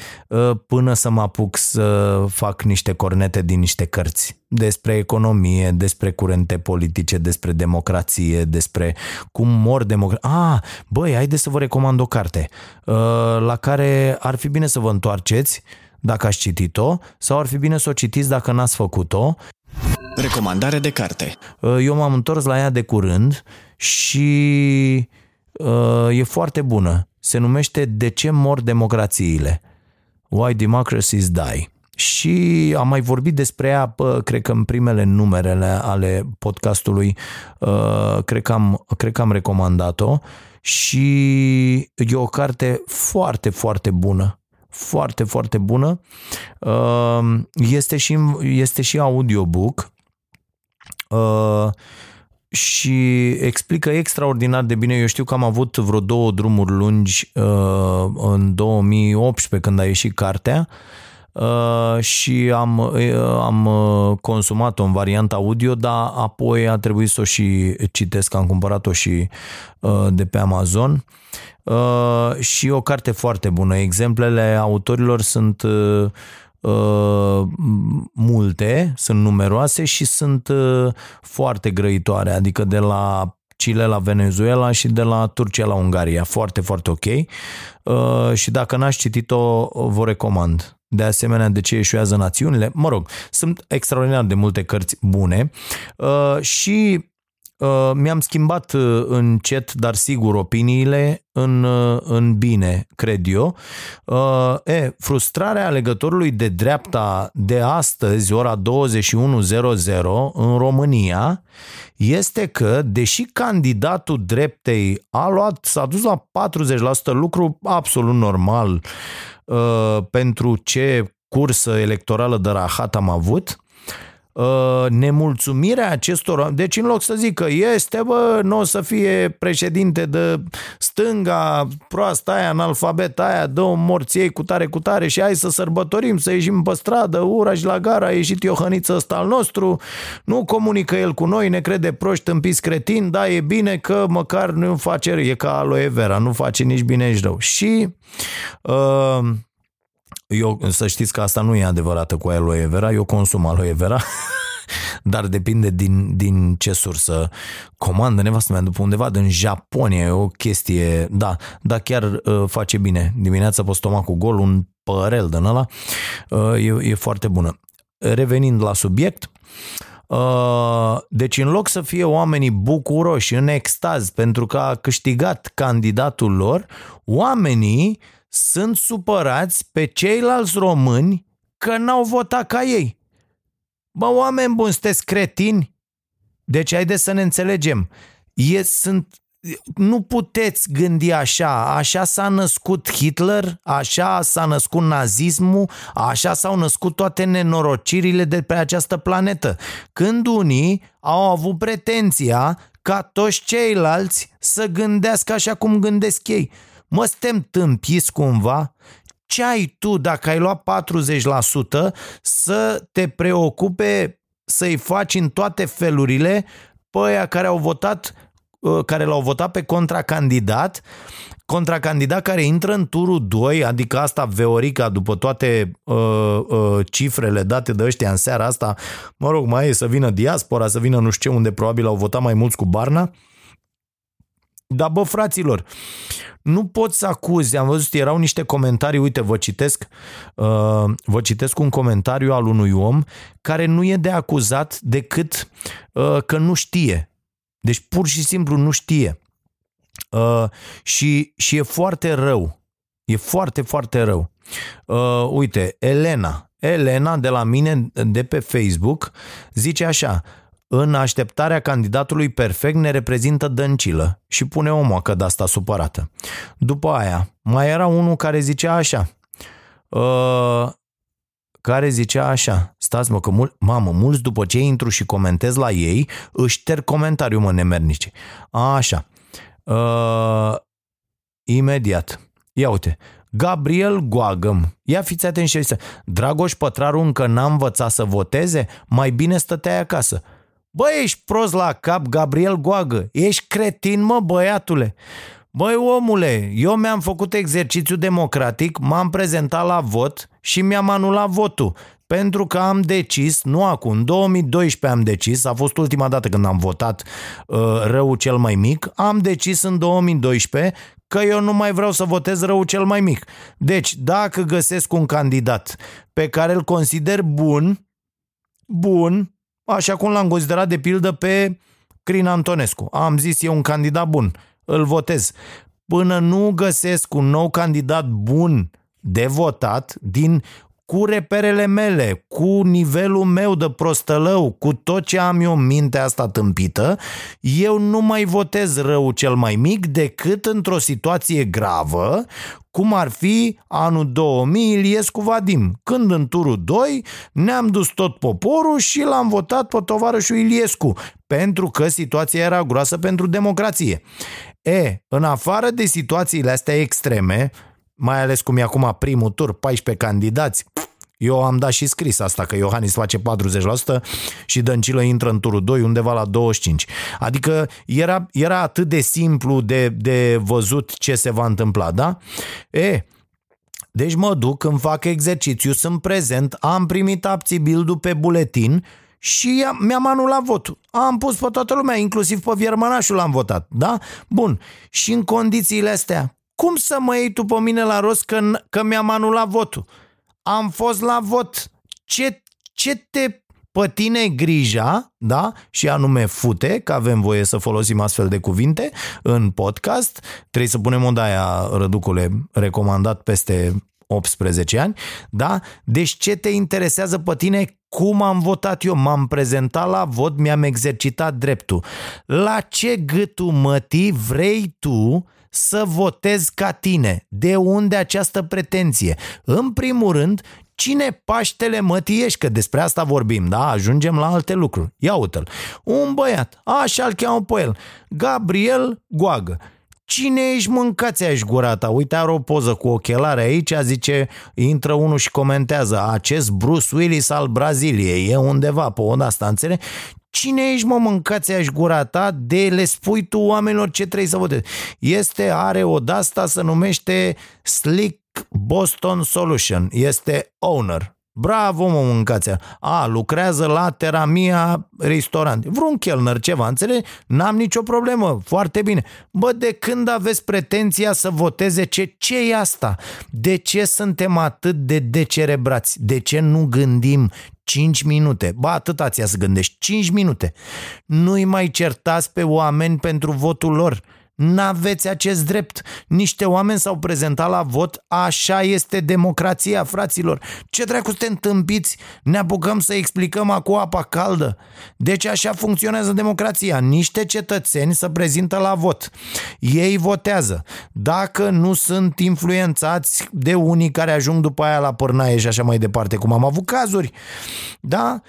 până să mă apuc să fac niște cornete din niște cărți despre economie, despre curente politice, despre democrație, despre cum mor democrație. Băi, haideți să vă recomand o carte la care ar fi bine să vă întoarceți dacă ați citit-o sau ar fi bine să o citiți dacă n-ați făcut-o. Recomandare de carte. Eu m-am întors la ea de curând și e foarte bună. Se numește De ce mor democrațiile? Why Democracies Die. Și am mai vorbit despre ea, cred că în primele numerele ale podcastului, cred că am recomandat-o și e o carte foarte, foarte bună. Foarte, foarte bună. Este și audiobook. Și explică extraordinar de bine. Eu știu că am avut vreo 2 drumuri lungi în 2018 când a ieșit cartea și am consumat-o în varianta audio, dar apoi a trebuit să o și citesc, am cumpărat-o și de pe Amazon și o carte foarte bună. Exemplele autorilor sunt multe, sunt numeroase și sunt foarte grăitoare, adică de la Chile la Venezuela și de la Turcia la Ungaria, foarte, foarte ok, și dacă n-ați citit-o, vă recomand. De asemenea, De ce eșuează națiunile? Mă rog, sunt extraordinar de multe cărți bune și mi-am schimbat încet, dar sigur, opiniile în bine, cred eu. Frustrarea alegătorului de dreapta de astăzi, ora 21.00 în România, este că, deși candidatul dreptei s-a dus la 40%, lucru absolut normal pentru ce cursă electorală de rahat am avut, nemulțumirea acestor, deci în loc să zică este, bă, nu o să fie președinte de stânga proastă aia, analfabeta aia, dă morției cu tare și hai să sărbătorim, să ieșim pe stradă, ura și la gara, a ieșit Iohăniță ăsta al nostru, nu comunică el cu noi, ne crede proști, tâmpiți cretini, dar e bine că măcar nu face, e ca aloe vera, nu face nici bine, nici rău. Și eu, să știți că asta nu e adevărată cu aloe vera, eu consum aloe vera, dar depinde din ce sursă comandă nevastă mea, după undeva din Japonia, e o chestie, dar chiar face bine. Dimineața pe stomacul gol, un părel din ăla, e foarte bună. Revenind la subiect, deci în loc să fie oamenii bucuroși, în extaz, pentru că a câștigat candidatul lor, oamenii sunt supărați pe ceilalți români că n-au votat ca ei. Bă, oameni buni, sunteți cretini? Deci haideți să ne înțelegem. Nu puteți gândi așa. Așa s-a născut Hitler, așa s-a născut nazismul, așa s-au născut toate nenorocirile de pe această planetă. Când unii au avut pretenția ca toți ceilalți să gândească așa cum gândesc ei. Mă, suntem tâmpiți cumva? Ce ai tu dacă ai luat 40% să te preocupe să-i faci în toate felurile pe aia care au votat, care l-au votat pe contracandidat care intră în turul 2, adică asta Veorica după toate cifrele date de ăștia în seara asta, mă rog, mai e să vină diaspora, să vină nu știu ce, unde probabil au votat mai mulți cu Barna. Dar bă, fraților, nu pot să acuzi, am văzut, erau niște comentarii, uite, vă citesc un comentariu al unui om care nu e de acuzat decât că nu știe. Deci pur și simplu nu știe. Și e foarte rău. E foarte, foarte rău. Uite, Elena de la mine, de pe Facebook, zice așa: în așteptarea candidatului perfect ne reprezintă Dăncilă, și pune o moacă de asta supărată. După aia, mai era unul care zicea așa, stați mă că mulți după ce intru și comentez la ei, își șterg comentariul, mă, nemernici. Așa, imediat, ia uite, Gabriel Goagă, ia fiți atenți și Dragoș Pătraru încă n-a învățat să voteze, mai bine stăteai acasă. Bă, ești prost la cap, Gabriel Goagă, ești cretin, mă, băiatule. Băi, omule, eu mi-am făcut exercițiu democratic, m-am prezentat la vot și mi-am anulat votul, pentru că am decis, nu acum, în 2012 am decis, a fost ultima dată când am votat rău cel mai mic, am decis în 2012 că eu nu mai vreau să votez rău cel mai mic. Deci, dacă găsesc un candidat pe care îl consider bun, așa cum l-am considerat de pildă pe Crin Antonescu. Am zis, e un candidat bun, îl votez. Până nu găsesc un nou candidat bun de votat, cu reperele mele, cu nivelul meu de prostălău, cu tot ce am eu în mintea asta tâmpită, eu nu mai votez rău cel mai mic decât într-o situație gravă, cum ar fi anul 2000 Iliescu Vadim, când în turul 2 ne-am dus tot poporul și l-am votat pe tovarășul Iliescu, pentru că situația era groasă pentru democrație. În afară de situațiile astea extreme, mai ales cum e acum primul tur, 14 candidați, eu am dat și scris asta, că Iohannis face 40% și Dăncilă intră în turul 2 undeva la 25%. Adică era atât de simplu de văzut ce se va întâmpla, da? Deci mă duc, îmi fac exercițiu, sunt prezent, am primit abțibil-ul pe buletin și mi-am anulat votul. Am pus pe toată lumea, inclusiv pe Viermănașul l-am votat, da? Bun, și în condițiile astea, cum să mă iei tu pe mine la rost că mi-am anulat votul? Am fost la vot. Ce te pătine grija, da? Și anume fute, că avem voie să folosim astfel de cuvinte în podcast. Trebuie să punem onda aia, Răducule, recomandat peste 18 ani, da? Deci ce te interesează pe tine cum am votat eu? M-am prezentat la vot, mi-am exercitat dreptul. La ce gâtul mătii vrei tu să votez ca tine? De unde această pretenție? În primul rând, cine paștele mătiești? Că despre asta vorbim, da? Ajungem la alte lucruri. Ia uite-l. Un băiat, așa-l cheamă pe el, Gabriel Goagă. Cine ești, mâncați-aș gura ta? Uite, are o poză cu ochelare aici, zice, intră unul și comentează, acest Bruce Willis al Braziliei, e undeva pe onda asta, înțelegi? Cine ești, mă, mâncați-aș gura ta de le spui tu oamenilor ce trebuie să votezi? Are o de-asta, se numește Slick Boston Solution, este owner. Bravo, mă, mâncați-a. Lucrează la Teramia Restaurant. Vreun chelner, ceva, înțelegi? N-am nicio problemă, foarte bine. Bă, de când aveți pretenția să voteze ce e asta? De ce suntem atât de decerebrați? De ce nu gândim 5 minute? Ba, atâta ți-a să gândești, 5 minute. Nu-i mai certați pe oameni pentru votul lor. N-aveți acest drept. Niște oameni s-au prezentat la vot, așa este democrația, fraților. Ce dracu suntem tâmpiți? Ne apucăm să explicăm acum apa caldă. Deci așa funcționează democrația. Niște cetățeni se prezintă la vot. Ei votează. Dacă nu sunt influențați de unii care ajung după aia la pârnaie și așa mai departe, cum am avut cazuri, da?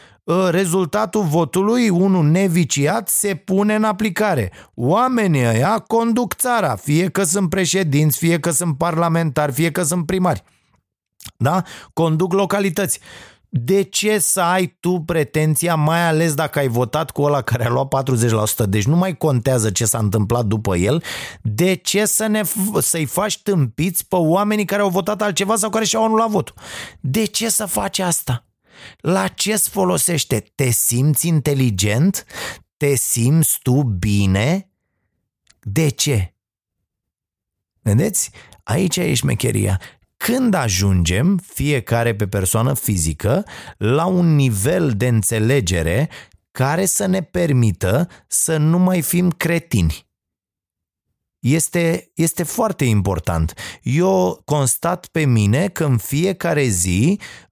Rezultatul votului, unul neviciat, se pune în aplicare. Oamenii ăia conduc țara, fie că sunt președinți, fie că sunt parlamentari, fie că sunt primari. Da? Conduc localități. De ce să ai tu pretenția, mai ales dacă ai votat cu ăla care a luat 40%, deci nu mai contează ce s-a întâmplat după el, de ce să-i faci tâmpiți pe oamenii care au votat altceva sau care și-au anulat votul? De ce să faci asta? La ce-ți folosește? Te simți inteligent? Te simți tu bine? De ce? Vedeți? Aici e șmecheria. Când ajungem, fiecare pe persoană fizică, la un nivel de înțelegere care să ne permită să nu mai fim cretini. Este foarte important. Eu constat pe mine că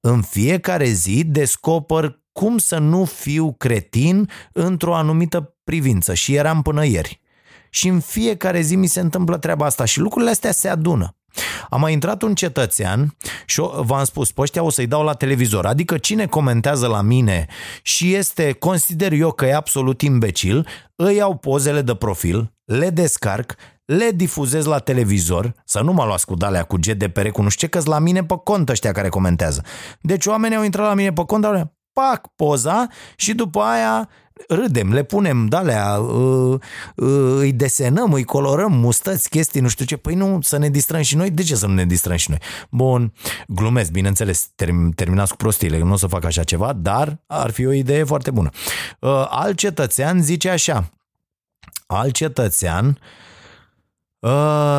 în fiecare zi descoper cum să nu fiu cretin într-o anumită privință și eram până ieri. Și în fiecare zi mi se întâmplă treaba asta și lucrurile astea se adună. A mai intrat un cetățean și v-am spus, pe ăștia o să-i dau la televizor. Adică cine comentează la mine și consider eu că e absolut imbecil, îi iau pozele de profil, le descarc, le difuzez la televizor, să nu mă luați cu d-alea, cu GDPR, cu nu știu ce, că-s la mine pe cont ăștia care comentează. Deci oamenii au intrat la mine pe cont, pac, poza și după aia râdem, le punem d-alea, îi desenăm, îi colorăm, mustăți, chestii, nu știu ce, păi nu, să ne distrăm și noi, de ce să nu ne distrăm și noi? Bun, glumesc, bineînțeles, terminați cu prostiile, nu o să fac așa ceva, dar ar fi o idee foarte bună. Alt cetățean zice așa,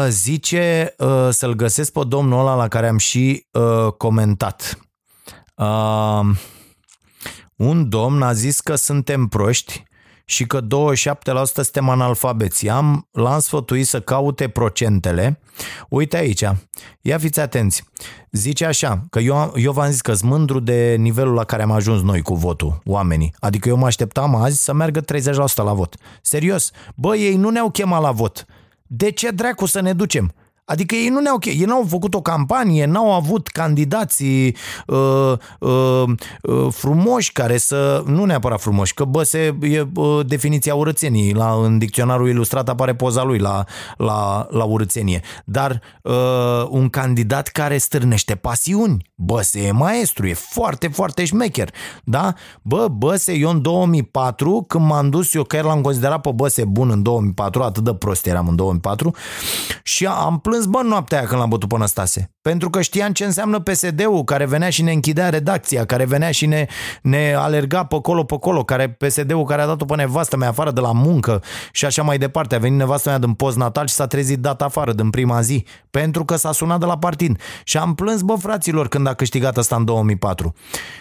zice să-l găsesc pe domnul ăla la care am și comentat. Un domn a zis că suntem proști și că 27% suntem analfabeți. L-am sfătuit să caute procentele. Uite aici, ia fiți atenți. Zice așa, că eu v-am zis că sunt mândru de nivelul la care am ajuns noi cu votul, oamenii. Adică eu mă așteptam azi să meargă 30% la vot. Serios, bă, ei nu ne-au chemat la vot. De ce dracu să ne ducem? Adică ei nu ne-au chemat, ei n-au făcut o campanie, n-au avut candidații frumoși care să... Nu neapărat frumoși, că bă, e definiția urățenii. În dicționarul ilustrat apare poza lui la urățenie. Dar un candidat care stârnește pasiuni. Băse e maestru, e foarte, foarte șmecher. Da? Bă, Băse, eu în 2004, când m-am dus, eu chiar l-am considerat pe Băse bun în 2004, atât de prost eram în 2004, și am plâns, bă, noaptea aia când l-am bătut pe Năstase. Pentru că știam ce înseamnă PSD-ul, care venea și ne închidea redacția, care venea și ne alerga pe colo, care PSD-ul care a dat-o pe nevastă mea afară de la muncă și așa mai departe. A venit nevastă mea din postnatal și s-a trezit dat afară din prima zi, pentru că s-a sunat de la partid. Și am plâns, bă, fraților, când a câștigat ăsta în 2004.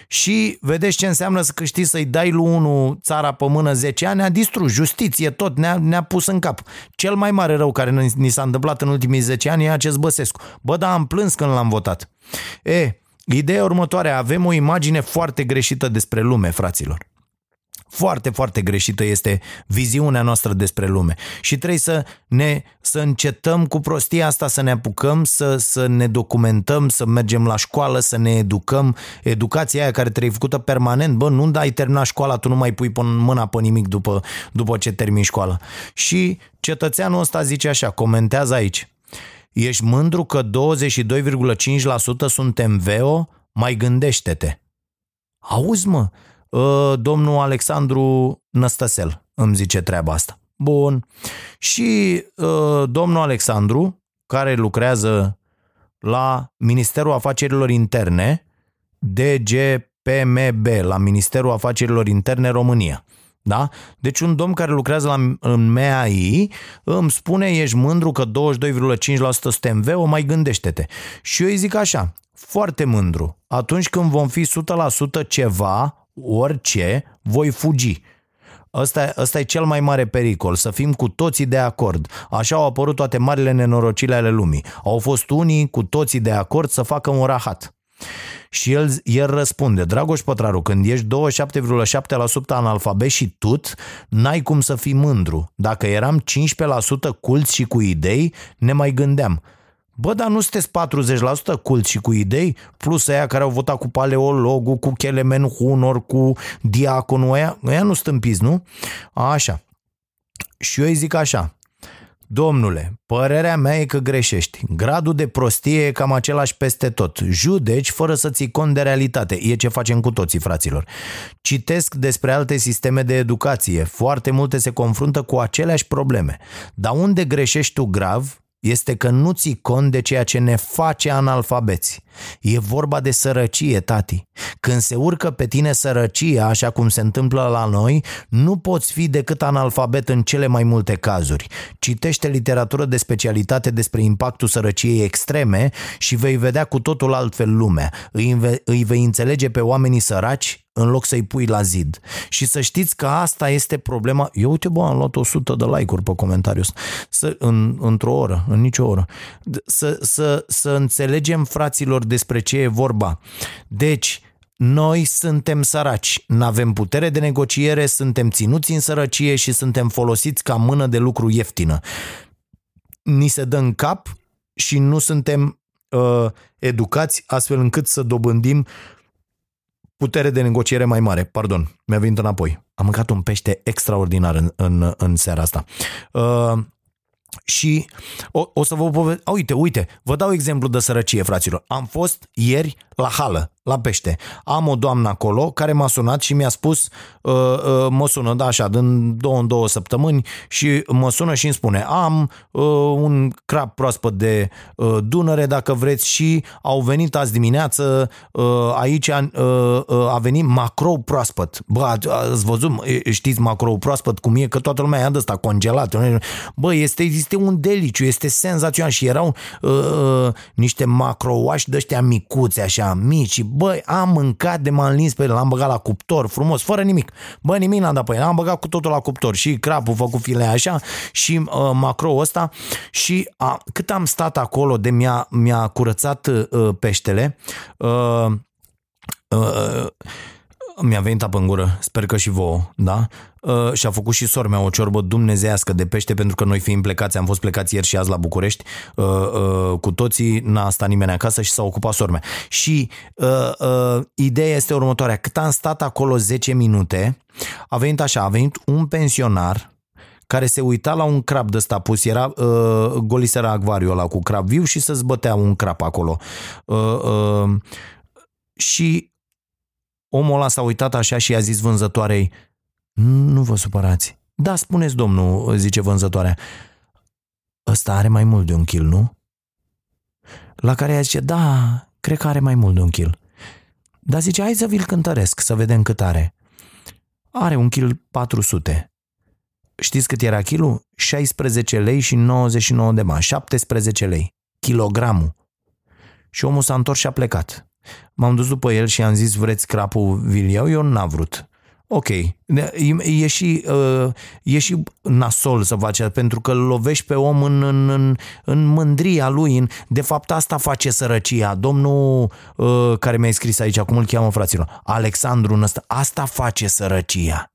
Și vedeți ce înseamnă să câștigi, să-i dai lui unul țara pe mână 10 ani, a distrus justiție, tot, ne-a pus în cap. Cel mai mare rău care ni s-a întâmplat în ultimii 10 ani e acest Băsescu. Bă, dar am plâns când l-am votat. Ideea următoare, avem o imagine foarte greșită despre lume, fraților. Foarte, foarte greșită este viziunea noastră despre lume și trebuie să încetăm cu prostia asta, să ne apucăm, să ne documentăm, să mergem la școală, să ne educăm. Educația aia care trebuie făcută permanent, bă, nu ai terminat școala, tu nu mai pui mâna pe nimic după ce termini școala. Și cetățeanul ăsta zice așa, comentează aici: ești mândru că 22,5% suntem VEO? Mai gândește-te. Auzi, mă, domnul Alexandru Năstăsel îmi zice treaba asta. Bun. Și domnul Alexandru, care lucrează la Ministerul Afacerilor Interne, DGPMB, la Ministerul Afacerilor Interne România. Da? Deci un domn care lucrează în MAI îmi spune: ești mândru că 22,5% suntem VEO, mai gândește-te. Și eu îi zic așa, foarte mândru. Atunci când vom fi 100% ceva, orice, voi fugi. Ăsta e cel mai mare pericol, să fim cu toții de acord. Așa au apărut toate marile nenorocile ale lumii. Au fost unii cu toții de acord să facă un rahat. Și el răspunde: Dragoș Pătraru, când ești 27,7% analfabet și tut, n-ai cum să fii mândru. Dacă eram 15% culți și cu idei, ne mai gândeam. Bă, dar nu sunteți 40% culți și cu idei? Plus aia care au votat cu paleologul, cu Chelemen Hunor, cu diaconul ăia. Ăia nu stâmpiți, nu? Așa. Și eu îi zic așa: Domnule, părerea mea e că greșești. Gradul de prostie e cam același peste tot. Judeci fără să ții cont de realitate. E ce facem cu toții, fraților. Citesc despre alte sisteme de educație. Foarte multe se confruntă cu aceleași probleme. Dar unde greșești tu grav este că nu ții cont de ceea ce ne face analfabeți. E vorba de sărăcie, tati. Când se urcă pe tine sărăcia, așa cum se întâmplă la noi, nu poți fi decât analfabet în cele mai multe cazuri. Citește literatură de specialitate despre impactul sărăciei extreme și vei vedea cu totul altfel lumea. Îi vei înțelege pe oamenii săraci în loc să-i pui la zid. Și să știți că asta este problema. Eu, uite, bă, am luat 100 de like-uri pe comentariu într-o oră, în nicio oră. Să înțelegem, fraților, despre ce e vorba. Deci, noi suntem săraci, n-avem putere de negociere, suntem ținuți în sărăcie și suntem folosiți ca mână de lucru ieftină. Ni se dă în cap și nu suntem educați astfel încât să dobândim putere de negociere mai mare. Pardon, mi-a venit înapoi. Am mâncat un pește extraordinar în seara asta. Și o să vă povestesc. Uite, vă dau exemplu de sărăcie, fraților. Am fost ieri la hală, la pește. Am o doamnă acolo care m-a sunat și mi-a spus, mă sună, da, așa, din două săptămâni, și mă sună și îmi spune: am un crab proaspăt de Dunăre, dacă vreți, și au venit azi dimineață, aici a venit macrou proaspăt. Bă, ați văzut, știți macrou proaspăt cum e? Că toată lumea i-a dat ăsta congelat. Bă, este un deliciu, este senzațional. Și erau niște macrouași de ăștia micuți, așa, mici. Băi, am mâncat de m-am lins pe el, l-am băgat la cuptor, frumos, fără nimic. Bă, nimic n-am dat pe el, l-am băgat cu totul la cuptor. Și crapul făcut filea așa și macroul ăsta. Și cât am stat acolo de mi-a curățat peștele, mi-a venit apă în gură, sper că și vouă, da? Și a făcut și sora mea o ciorbă dumnezeiască de pește, pentru că noi fiind plecați, am fost plecați ieri și azi la București cu toții, n-a stat nimeni acasă și s-a ocupat sora mea. Și ideea este următoarea: cât am stat acolo 10 minute, a venit un pensionar care se uita la un crab de ăsta pus, era golisera acvariul ăla cu crab viu și se zbătea un crab acolo. Și omul ăla s-a uitat așa și i-a zis vânzătoarei: nu vă supărați. Da, spuneți, domnul, zice vânzătoarea, ăsta are mai mult de un kil, nu? La care ea zice: da, cred că are mai mult de un kil. Dar zice: hai să vi-l cântăresc, să vedem cât are. Are 1,4 kg. Știți cât era kilul? 16,99 lei, 17 lei, kilogramul. Și omul s-a întors și a plecat. M-am dus după el și am zis: vreți crapul, vi-l iau? Eu n-am vrut. Ok, e și nasol să faci, pentru că lovești pe om în mândria lui. De fapt, asta face sărăcia. Domnul care mi-a scris aici, cum îl cheamă, fraților? Alexandru ăsta. Asta face sărăcia.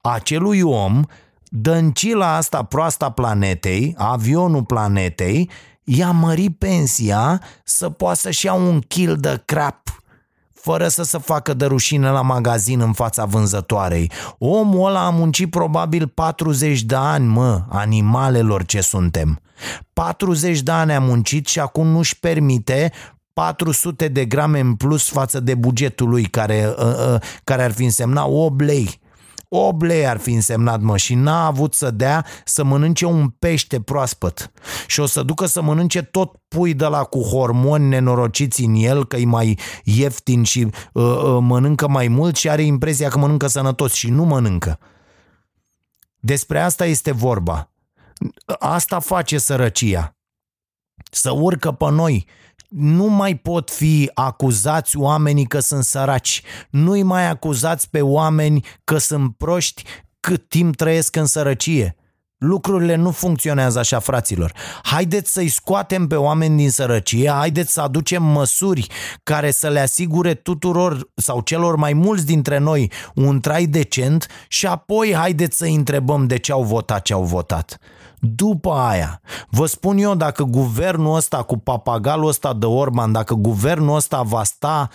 Acelui om, Dăncila asta proasta planetei, avionul planetei, i-a mărit pensia să poată să-și ia un kil de crap fără să se facă de rușine la magazin în fața vânzătoarei. Omul ăla a muncit probabil 40 de ani, mă, animalelor ce suntem. 40 de ani a muncit și acum nu-și permite 400 de grame în plus față de bugetul lui, care ar fi însemnat 8 lei. 8 lei ar fi însemnat, mă, și n-a avut să dea să mănânce un pește proaspăt. Și o să ducă să mănânce tot pui de la cu hormoni nenorociți în el, că e mai ieftin și mănâncă mai mult și are impresia că mănâncă sănătos și nu mănâncă. Despre asta este vorba. Asta face sărăcia. Să urcă pe noi Nu mai pot fi acuzați oamenii că sunt săraci, nu-i mai acuzați pe oameni că sunt proști cât timp trăiesc în sărăcie. Lucrurile nu funcționează așa, fraților. Haideți să-i scoatem pe oameni din sărăcie, haideți să aducem măsuri care să le asigure tuturor sau celor mai mulți dintre noi un trai decent și apoi haideți să-i întrebăm de ce au votat ce au votat. După aia, vă spun eu, dacă guvernul ăsta cu papagalul ăsta de Orban, dacă guvernul ăsta va sta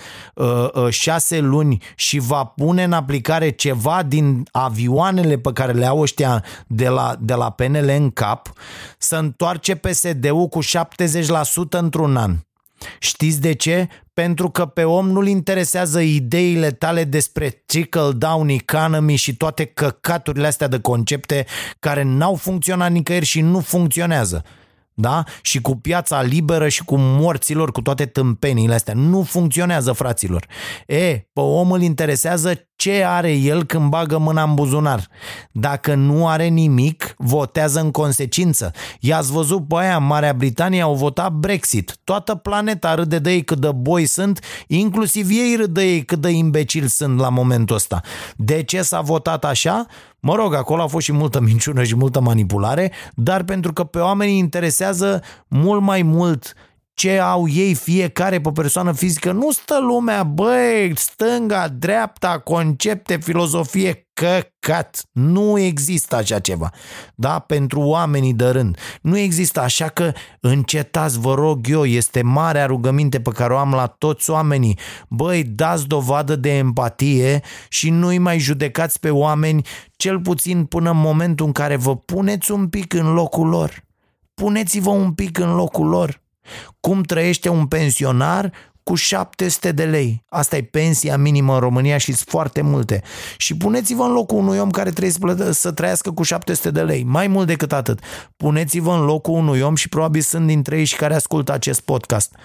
6 luni și va pune în aplicare ceva din avioanele pe care le au ăștia de la PNL în cap, să întoarce PSD-ul cu 70% într-un an. Știți de ce? Pentru că pe om nu-l interesează ideile tale despre trickle-down economy și toate căcaturile astea de concepte care n-au funcționat nicăieri și nu funcționează. Da? Și cu piața liberă și cu morților, cu toate tâmpeniile astea. Nu funcționează, fraților. Pe om îl interesează ce are el când bagă mâna în buzunar. Dacă nu are nimic, votează în consecință. I-ați văzut pe aia, Marea Britanie au votat Brexit. Toată planeta râde de ei cât de boi sunt, inclusiv ei râde de ei cât de imbecili sunt la momentul ăsta. De ce s-a votat așa? Mă rog, acolo a fost și multă minciună și multă manipulare, dar pentru că pe oamenii interesează mult mai mult ce au ei fiecare pe persoană fizică. Nu stă lumea, băi, stânga, dreapta, concepte, filozofie, căcat. Nu există așa ceva. Da? Pentru oamenii de rând. Nu există, așa că încetați, vă rog eu, este marea rugăminte pe care o am la toți oamenii. Băi, dați dovadă de empatie și nu-i mai judecați pe oameni, cel puțin până în momentul în care vă puneți un pic în locul lor. Puneți-vă un pic în locul lor. Cum trăiește un pensionar cu 700 de lei? Asta e pensia minimă în România și sunt foarte multe. Și puneți-vă în locul unui om care trebuie să trăiască cu 700 de lei. Mai mult decât atât. Puneți-vă în locul unui om și probabil sunt dintre ei și care ascultă acest podcast.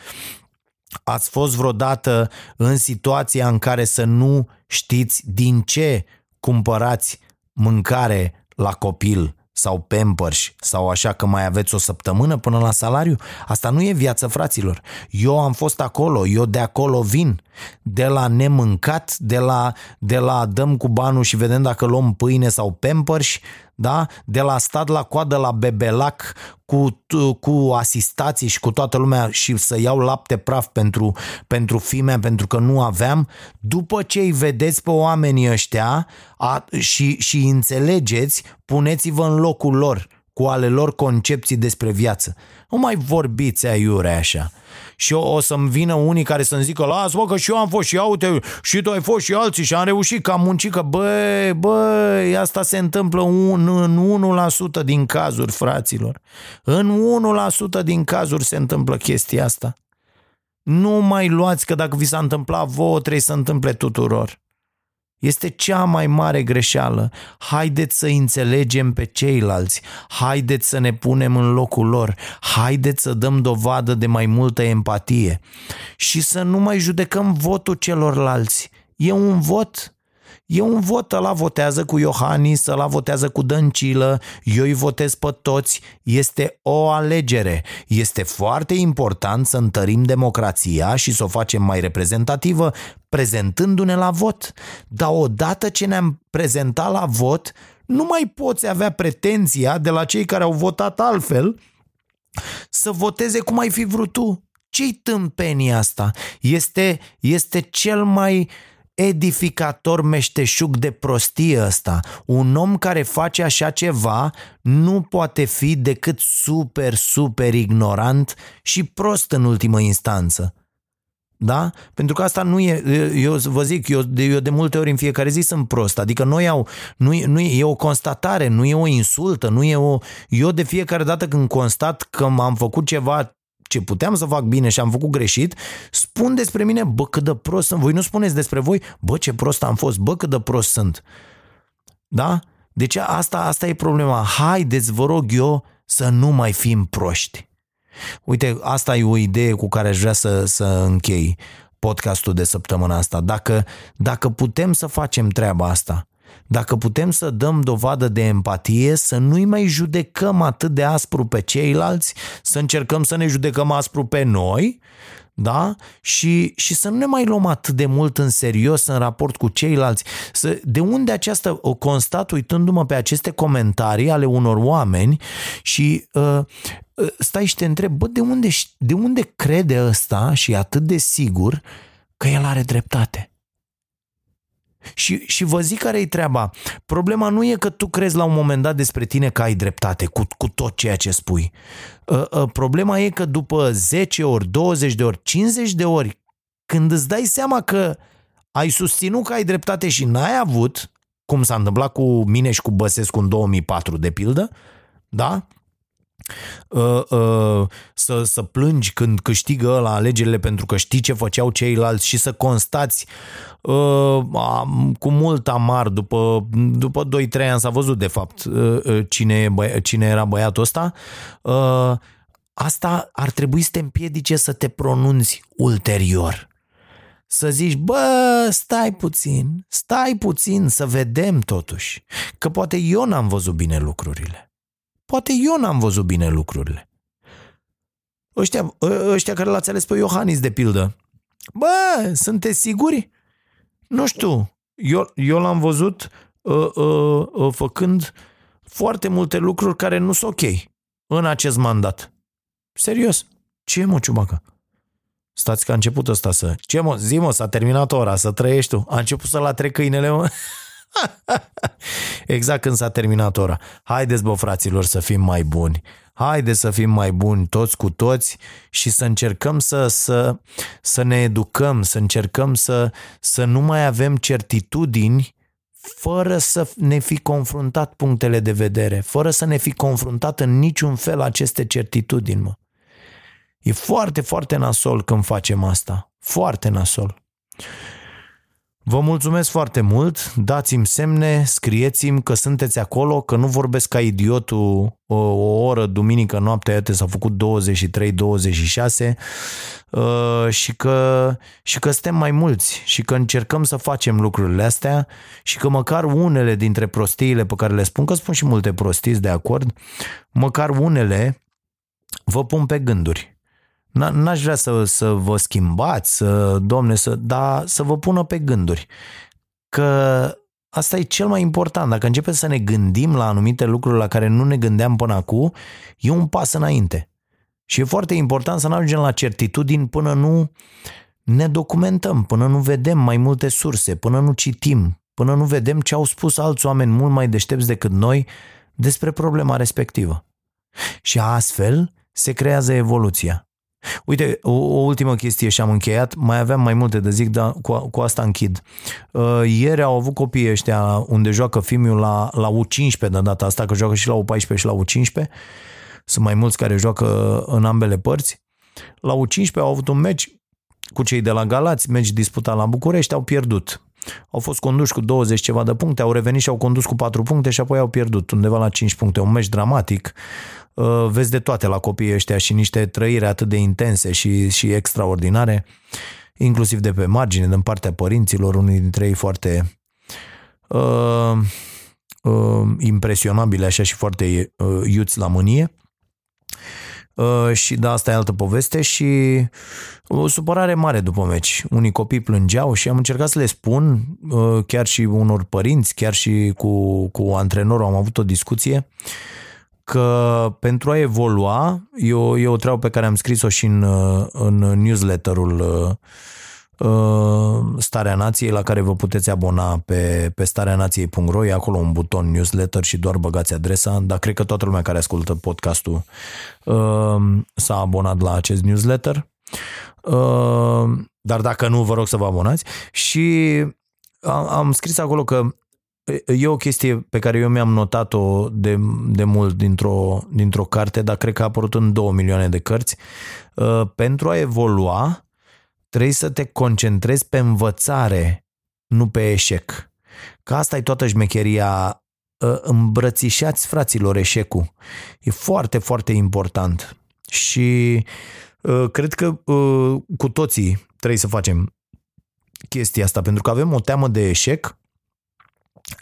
Ați fost vreodată în situația în care să nu știți din ce cumpărați mâncare la copil? Sau Pampers, sau așa că mai aveți o săptămână până la salariu? Asta nu e viață, fraților. Eu am fost acolo, eu de acolo vin. De la nemâncat, de la dăm cu banul și vedem dacă luăm pâine sau Pampers, da? De la stat la coadă la bebelac cu asistații și cu toată lumea și să iau lapte praf pentru fimea, pentru că nu aveam. După ce îi vedeți pe oamenii ăștia și înțelegeți, puneți-vă în locul lor cu ale lor concepții despre viață. Nu mai vorbiți aiurea așa. Și o să-mi vină unii care să-mi zică: las, bă, că și eu am fost și uite, și tu ai fost și alții și am reușit, că am muncit, că băi, asta se întâmplă în 1% din cazuri, fraților. În 1% din cazuri se întâmplă chestia asta. Nu mai luați că dacă vi s-a întâmplat vouă, trebuie să întâmple tuturor. Este cea mai mare greșeală. Haideți să înțelegem pe ceilalți. Haideți să ne punem în locul lor. Haideți să dăm dovadă de mai multă empatie. Și să nu mai judecăm votul celorlalți. E un vot. E un vot. Ăla votează cu Iohannis, ăla votează cu Dăncilă. Eu îi votez pe toți. Este o alegere. Este foarte important să întărim democrația și să o facem mai reprezentativă, prezentându-ne la vot. Dar odată ce ne-am prezentat la vot, nu mai poți avea pretenția de la cei care au votat altfel să voteze cum ai fi vrut tu. Ce-i tâmpenia asta? Este cel mai edificator meșteșug de prostie ăsta. Un om care face așa ceva nu poate fi decât super, super ignorant și prost în ultimă instanță. Da? Pentru că asta nu e, eu vă zic, eu de multe ori în fiecare zi sunt prost, adică nu e o constatare, nu e o insultă, eu de fiecare dată când constat că m-am făcut ceva ce puteam să fac bine și am făcut greșit, spun despre mine: bă, cât de prost sunt. Voi nu spuneți despre voi: bă, ce prost am fost, bă, cât de prost sunt. Da? Deci asta e problema. Haideți, vă rog eu, să nu mai fim proști. Uite, asta e o idee cu care aș vrea să închei podcastul de săptămâna asta. Dacă putem să facem treaba asta, Dacă putem să dăm dovadă de empatie, să nu-i mai judecăm atât de aspru pe ceilalți, să încercăm să ne judecăm aspru pe noi, da? Și să nu ne mai luăm atât de mult în serios în raport cu ceilalți. De unde aceasta o constat uitându-mă pe aceste comentarii ale unor oameni și stai și te întreb, bă, de unde crede ăsta și atât de sigur că el are dreptate? Și vă zic care-i treaba. Problema nu e că tu crezi la un moment dat despre tine că ai dreptate cu tot ceea ce spui. Problema e că după 10 ori, 20 de ori, 50 de ori, când îți dai seama că ai susținut că ai dreptate și n-ai avut, cum s-a întâmplat cu mine și cu Băsescu în 2004, de pildă, da? Să plângi când câștigă ăla alegerile pentru că știi ce făceau ceilalți și să constați cu mult amar după 2-3 ani s-a văzut de fapt cine era băiatul ăsta. Asta ar trebui să te împiedice să te pronunți ulterior. Să zici, bă, stai puțin să vedem totuși, că poate eu n-am văzut bine lucrurile. Ăștia care l-ați ales pe Iohannis, de pildă. Bă, sunteți siguri? Nu știu. Eu l-am văzut făcând foarte multe lucruri care nu sunt ok în acest mandat. Serios. Ce e, mă, Chewbacca? Stați că a început ăsta să... Ce, mă, zi, mă, s-a terminat ora, să trăiești tu. A început să-l atrec câinele, mă. Exact când s-a terminat ora. Haideți, bă, fraților, să fim mai buni. Haideți să fim mai buni toți cu toți și să încercăm să ne educăm, să încercăm să nu mai avem certitudini fără să ne fi confruntat punctele de vedere, fără să ne fi confruntat în niciun fel aceste certitudini, mă. E foarte, foarte nasol când facem asta. Foarte nasol. Vă mulțumesc foarte mult, dați-mi semne, scrieți-mi că sunteți acolo, că nu vorbesc ca idiotul o oră duminică noaptea, iată s-a făcut 23-26 și că suntem mai mulți și că încercăm să facem lucrurile astea și că măcar unele dintre prostiile pe care le spun, că spun și multe prostii, de acord, măcar unele vă pun pe gânduri. N-aș vrea să vă schimbați, dar să vă pună pe gânduri. Că asta e cel mai important. Dacă începem să ne gândim la anumite lucruri la care nu ne gândeam până acum, e un pas înainte. Și e foarte important să nu ajungem la certitudini până nu ne documentăm, până nu vedem mai multe surse, până nu citim, până nu vedem ce au spus alți oameni mult mai deștepți decât noi despre problema respectivă. Și astfel se creează evoluția. Uite, o ultimă chestie și am încheiat. Mai aveam mai multe de zic, dar cu asta închid. Ieri au avut copiii ăștia unde joacă Fimiu la U15 de data asta, că joacă și la U14 și la U15. Sunt mai mulți care joacă în ambele părți. La U15 au avut un meci cu cei de la Galați, meci disputat la București, au pierdut. Au fost conduși cu 20 ceva de puncte, au revenit și au condus cu 4 puncte și apoi au pierdut undeva la 5 puncte. Un meci dramatic. Vezi de toate la copiii ăștia și niște trăiri atât de intense și extraordinare, inclusiv de pe margine, din partea părinților, unii dintre ei foarte impresionabile așa și foarte iuți la mânie. Și da, asta e altă poveste și o supărare mare după meci. Unii copii plângeau și am încercat să le spun, chiar și unor părinți, chiar și cu antrenorul am avut o discuție, că pentru a evolua, e o treabă pe care am scris-o și în newsletterul Starea Nației, la care vă puteți abona pe stareanației.ro, e acolo un buton newsletter și doar băgați adresa, dar cred că toată lumea care ascultă podcastul s-a abonat la acest newsletter, dar dacă nu, vă rog să vă abonați. Și am scris acolo că e o chestie pe care eu mi-am notat-o de mult dintr-o carte, dar cred că a apărut în 2 milioane de cărți. Pentru a evolua, trebuie să te concentrezi pe învățare, nu pe eșec. Că asta e toată șmecheria. Îmbrățișați, fraților, eșecul. E foarte, foarte important. Și cred că cu toții trebuie să facem chestia asta, pentru că avem o teamă de eșec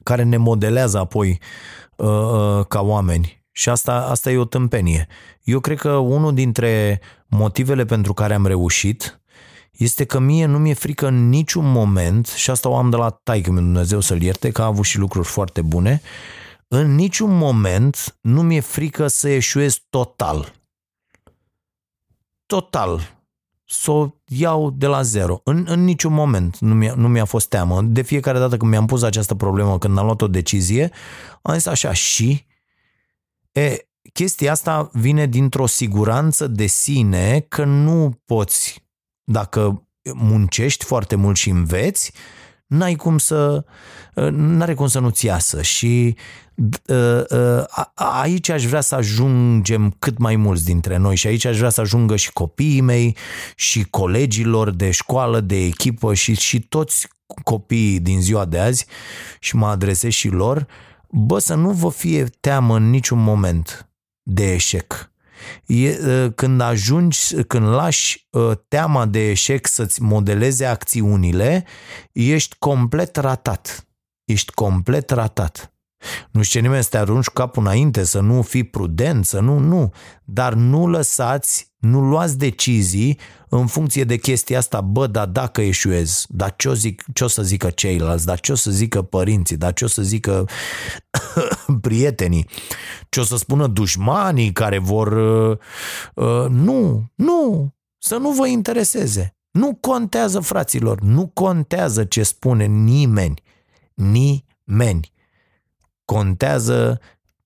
care ne modelează apoi ca oameni. Și asta e o tâmpenie. Eu cred că unul dintre motivele pentru care am reușit este că mie nu mi-e frică în niciun moment, și asta o am de la taică-miu, Dumnezeu să-l ierte, că a avut și lucruri foarte bune, în niciun moment nu mi-e frică să eșuez total. Total. S-o iau de la zero. În niciun moment nu mi-a fost teamă. De fiecare dată când mi-am pus această problemă, când am luat o decizie, am zis așa, și... chestia asta vine dintr-o siguranță de sine că nu poți, dacă muncești foarte mult și înveți, n-are cum să nu-ți iasă. Și aici aș vrea să ajungem cât mai mulți dintre noi și aici aș vrea să ajungă și copiii mei și colegilor de școală, de echipă și toți copiii din ziua de azi, și mă adresez și lor, bă, să nu vă fie teamă în niciun moment de eșec. Când lași teama de eșec să-ți modeleze acțiunile, ești complet ratat. Ești complet ratat. Nu știu ce, nimeni să te arunci cu capul înainte, să nu fii prudent, să nu. Dar nu luați decizii în funcție de chestia asta, bă, dar dacă eșuez, dar ce o să zică ceilalți, dar ce o să zică părinții, dar ce o să zică prietenii, ce o să spună dușmanii care vor... Nu, să nu vă intereseze. Nu contează, fraților, nu contează ce spune nimeni. Contează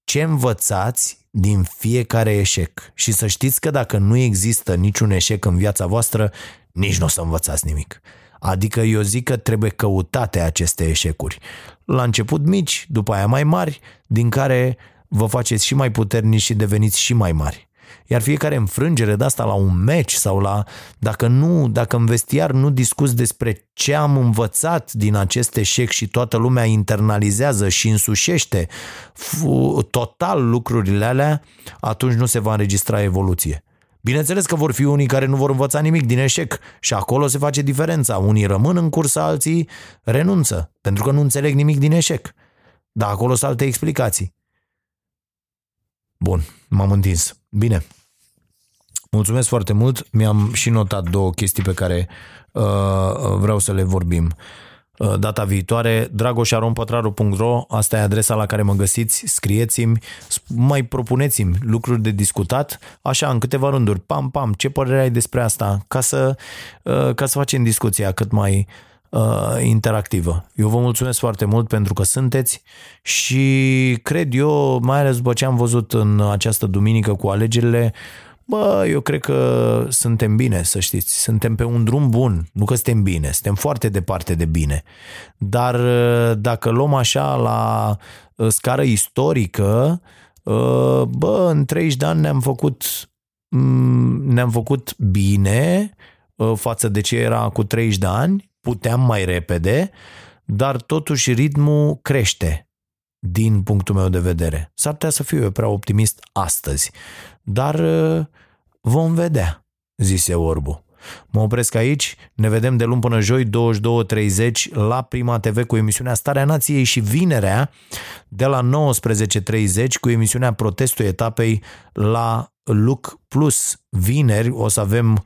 ce învățați din fiecare eșec. Și să știți că dacă nu există niciun eșec în viața voastră, nici nu o să învățați nimic. Adică eu zic că trebuie căutate aceste eșecuri. La început mici, după aia mai mari, din care vă faceți și mai puternici și deveniți și mai mari. Iar fiecare înfrângere de asta la un meci sau la... Dacă în vestiar nu discuți despre ce am învățat din acest eșec și toată lumea internalizează și însușește total lucrurile alea, atunci nu se va înregistra evoluție. Bineînțeles că vor fi unii care nu vor învăța nimic din eșec și acolo se face diferența. Unii rămân în cursă, alții renunță pentru că nu înțeleg nimic din eșec. Dar acolo sunt alte explicații. Bun, m-am întins. Bine, mulțumesc foarte mult, mi-am și notat două chestii pe care vreau să le vorbim data viitoare. dragoșarompătraru.ro, asta e adresa la care mă găsiți, scrieți-mi, mai propuneți-mi lucruri de discutat, așa, în câteva rânduri, pam, ce părere ai despre asta, ca să facem discuția cât mai interactivă. Eu vă mulțumesc foarte mult pentru că sunteți și cred eu, mai ales după ce am văzut în această duminică cu alegerile, bă, eu cred că suntem bine, să știți. Suntem pe un drum bun. Nu că suntem bine, suntem foarte departe de bine. Dar dacă luăm așa la scară istorică, bă, în 30 de ani ne-am făcut bine față de ce era cu 30 de ani. Puteam mai repede, dar totuși ritmul crește din punctul meu de vedere. S-ar putea să fiu eu prea optimist astăzi, dar vom vedea, zise Orbu. Mă opresc aici, ne vedem de luni până joi 22.30 la Prima TV cu emisiunea Starea Nației și vinerea de la 19.30 cu emisiunea Protestul Etapei la LUC Plus. Vineri o să avem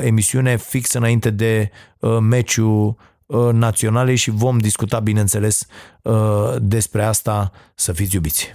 emisiune fix înainte de meciul naționale și vom discuta, bineînțeles, despre asta. Să fiți iubiți!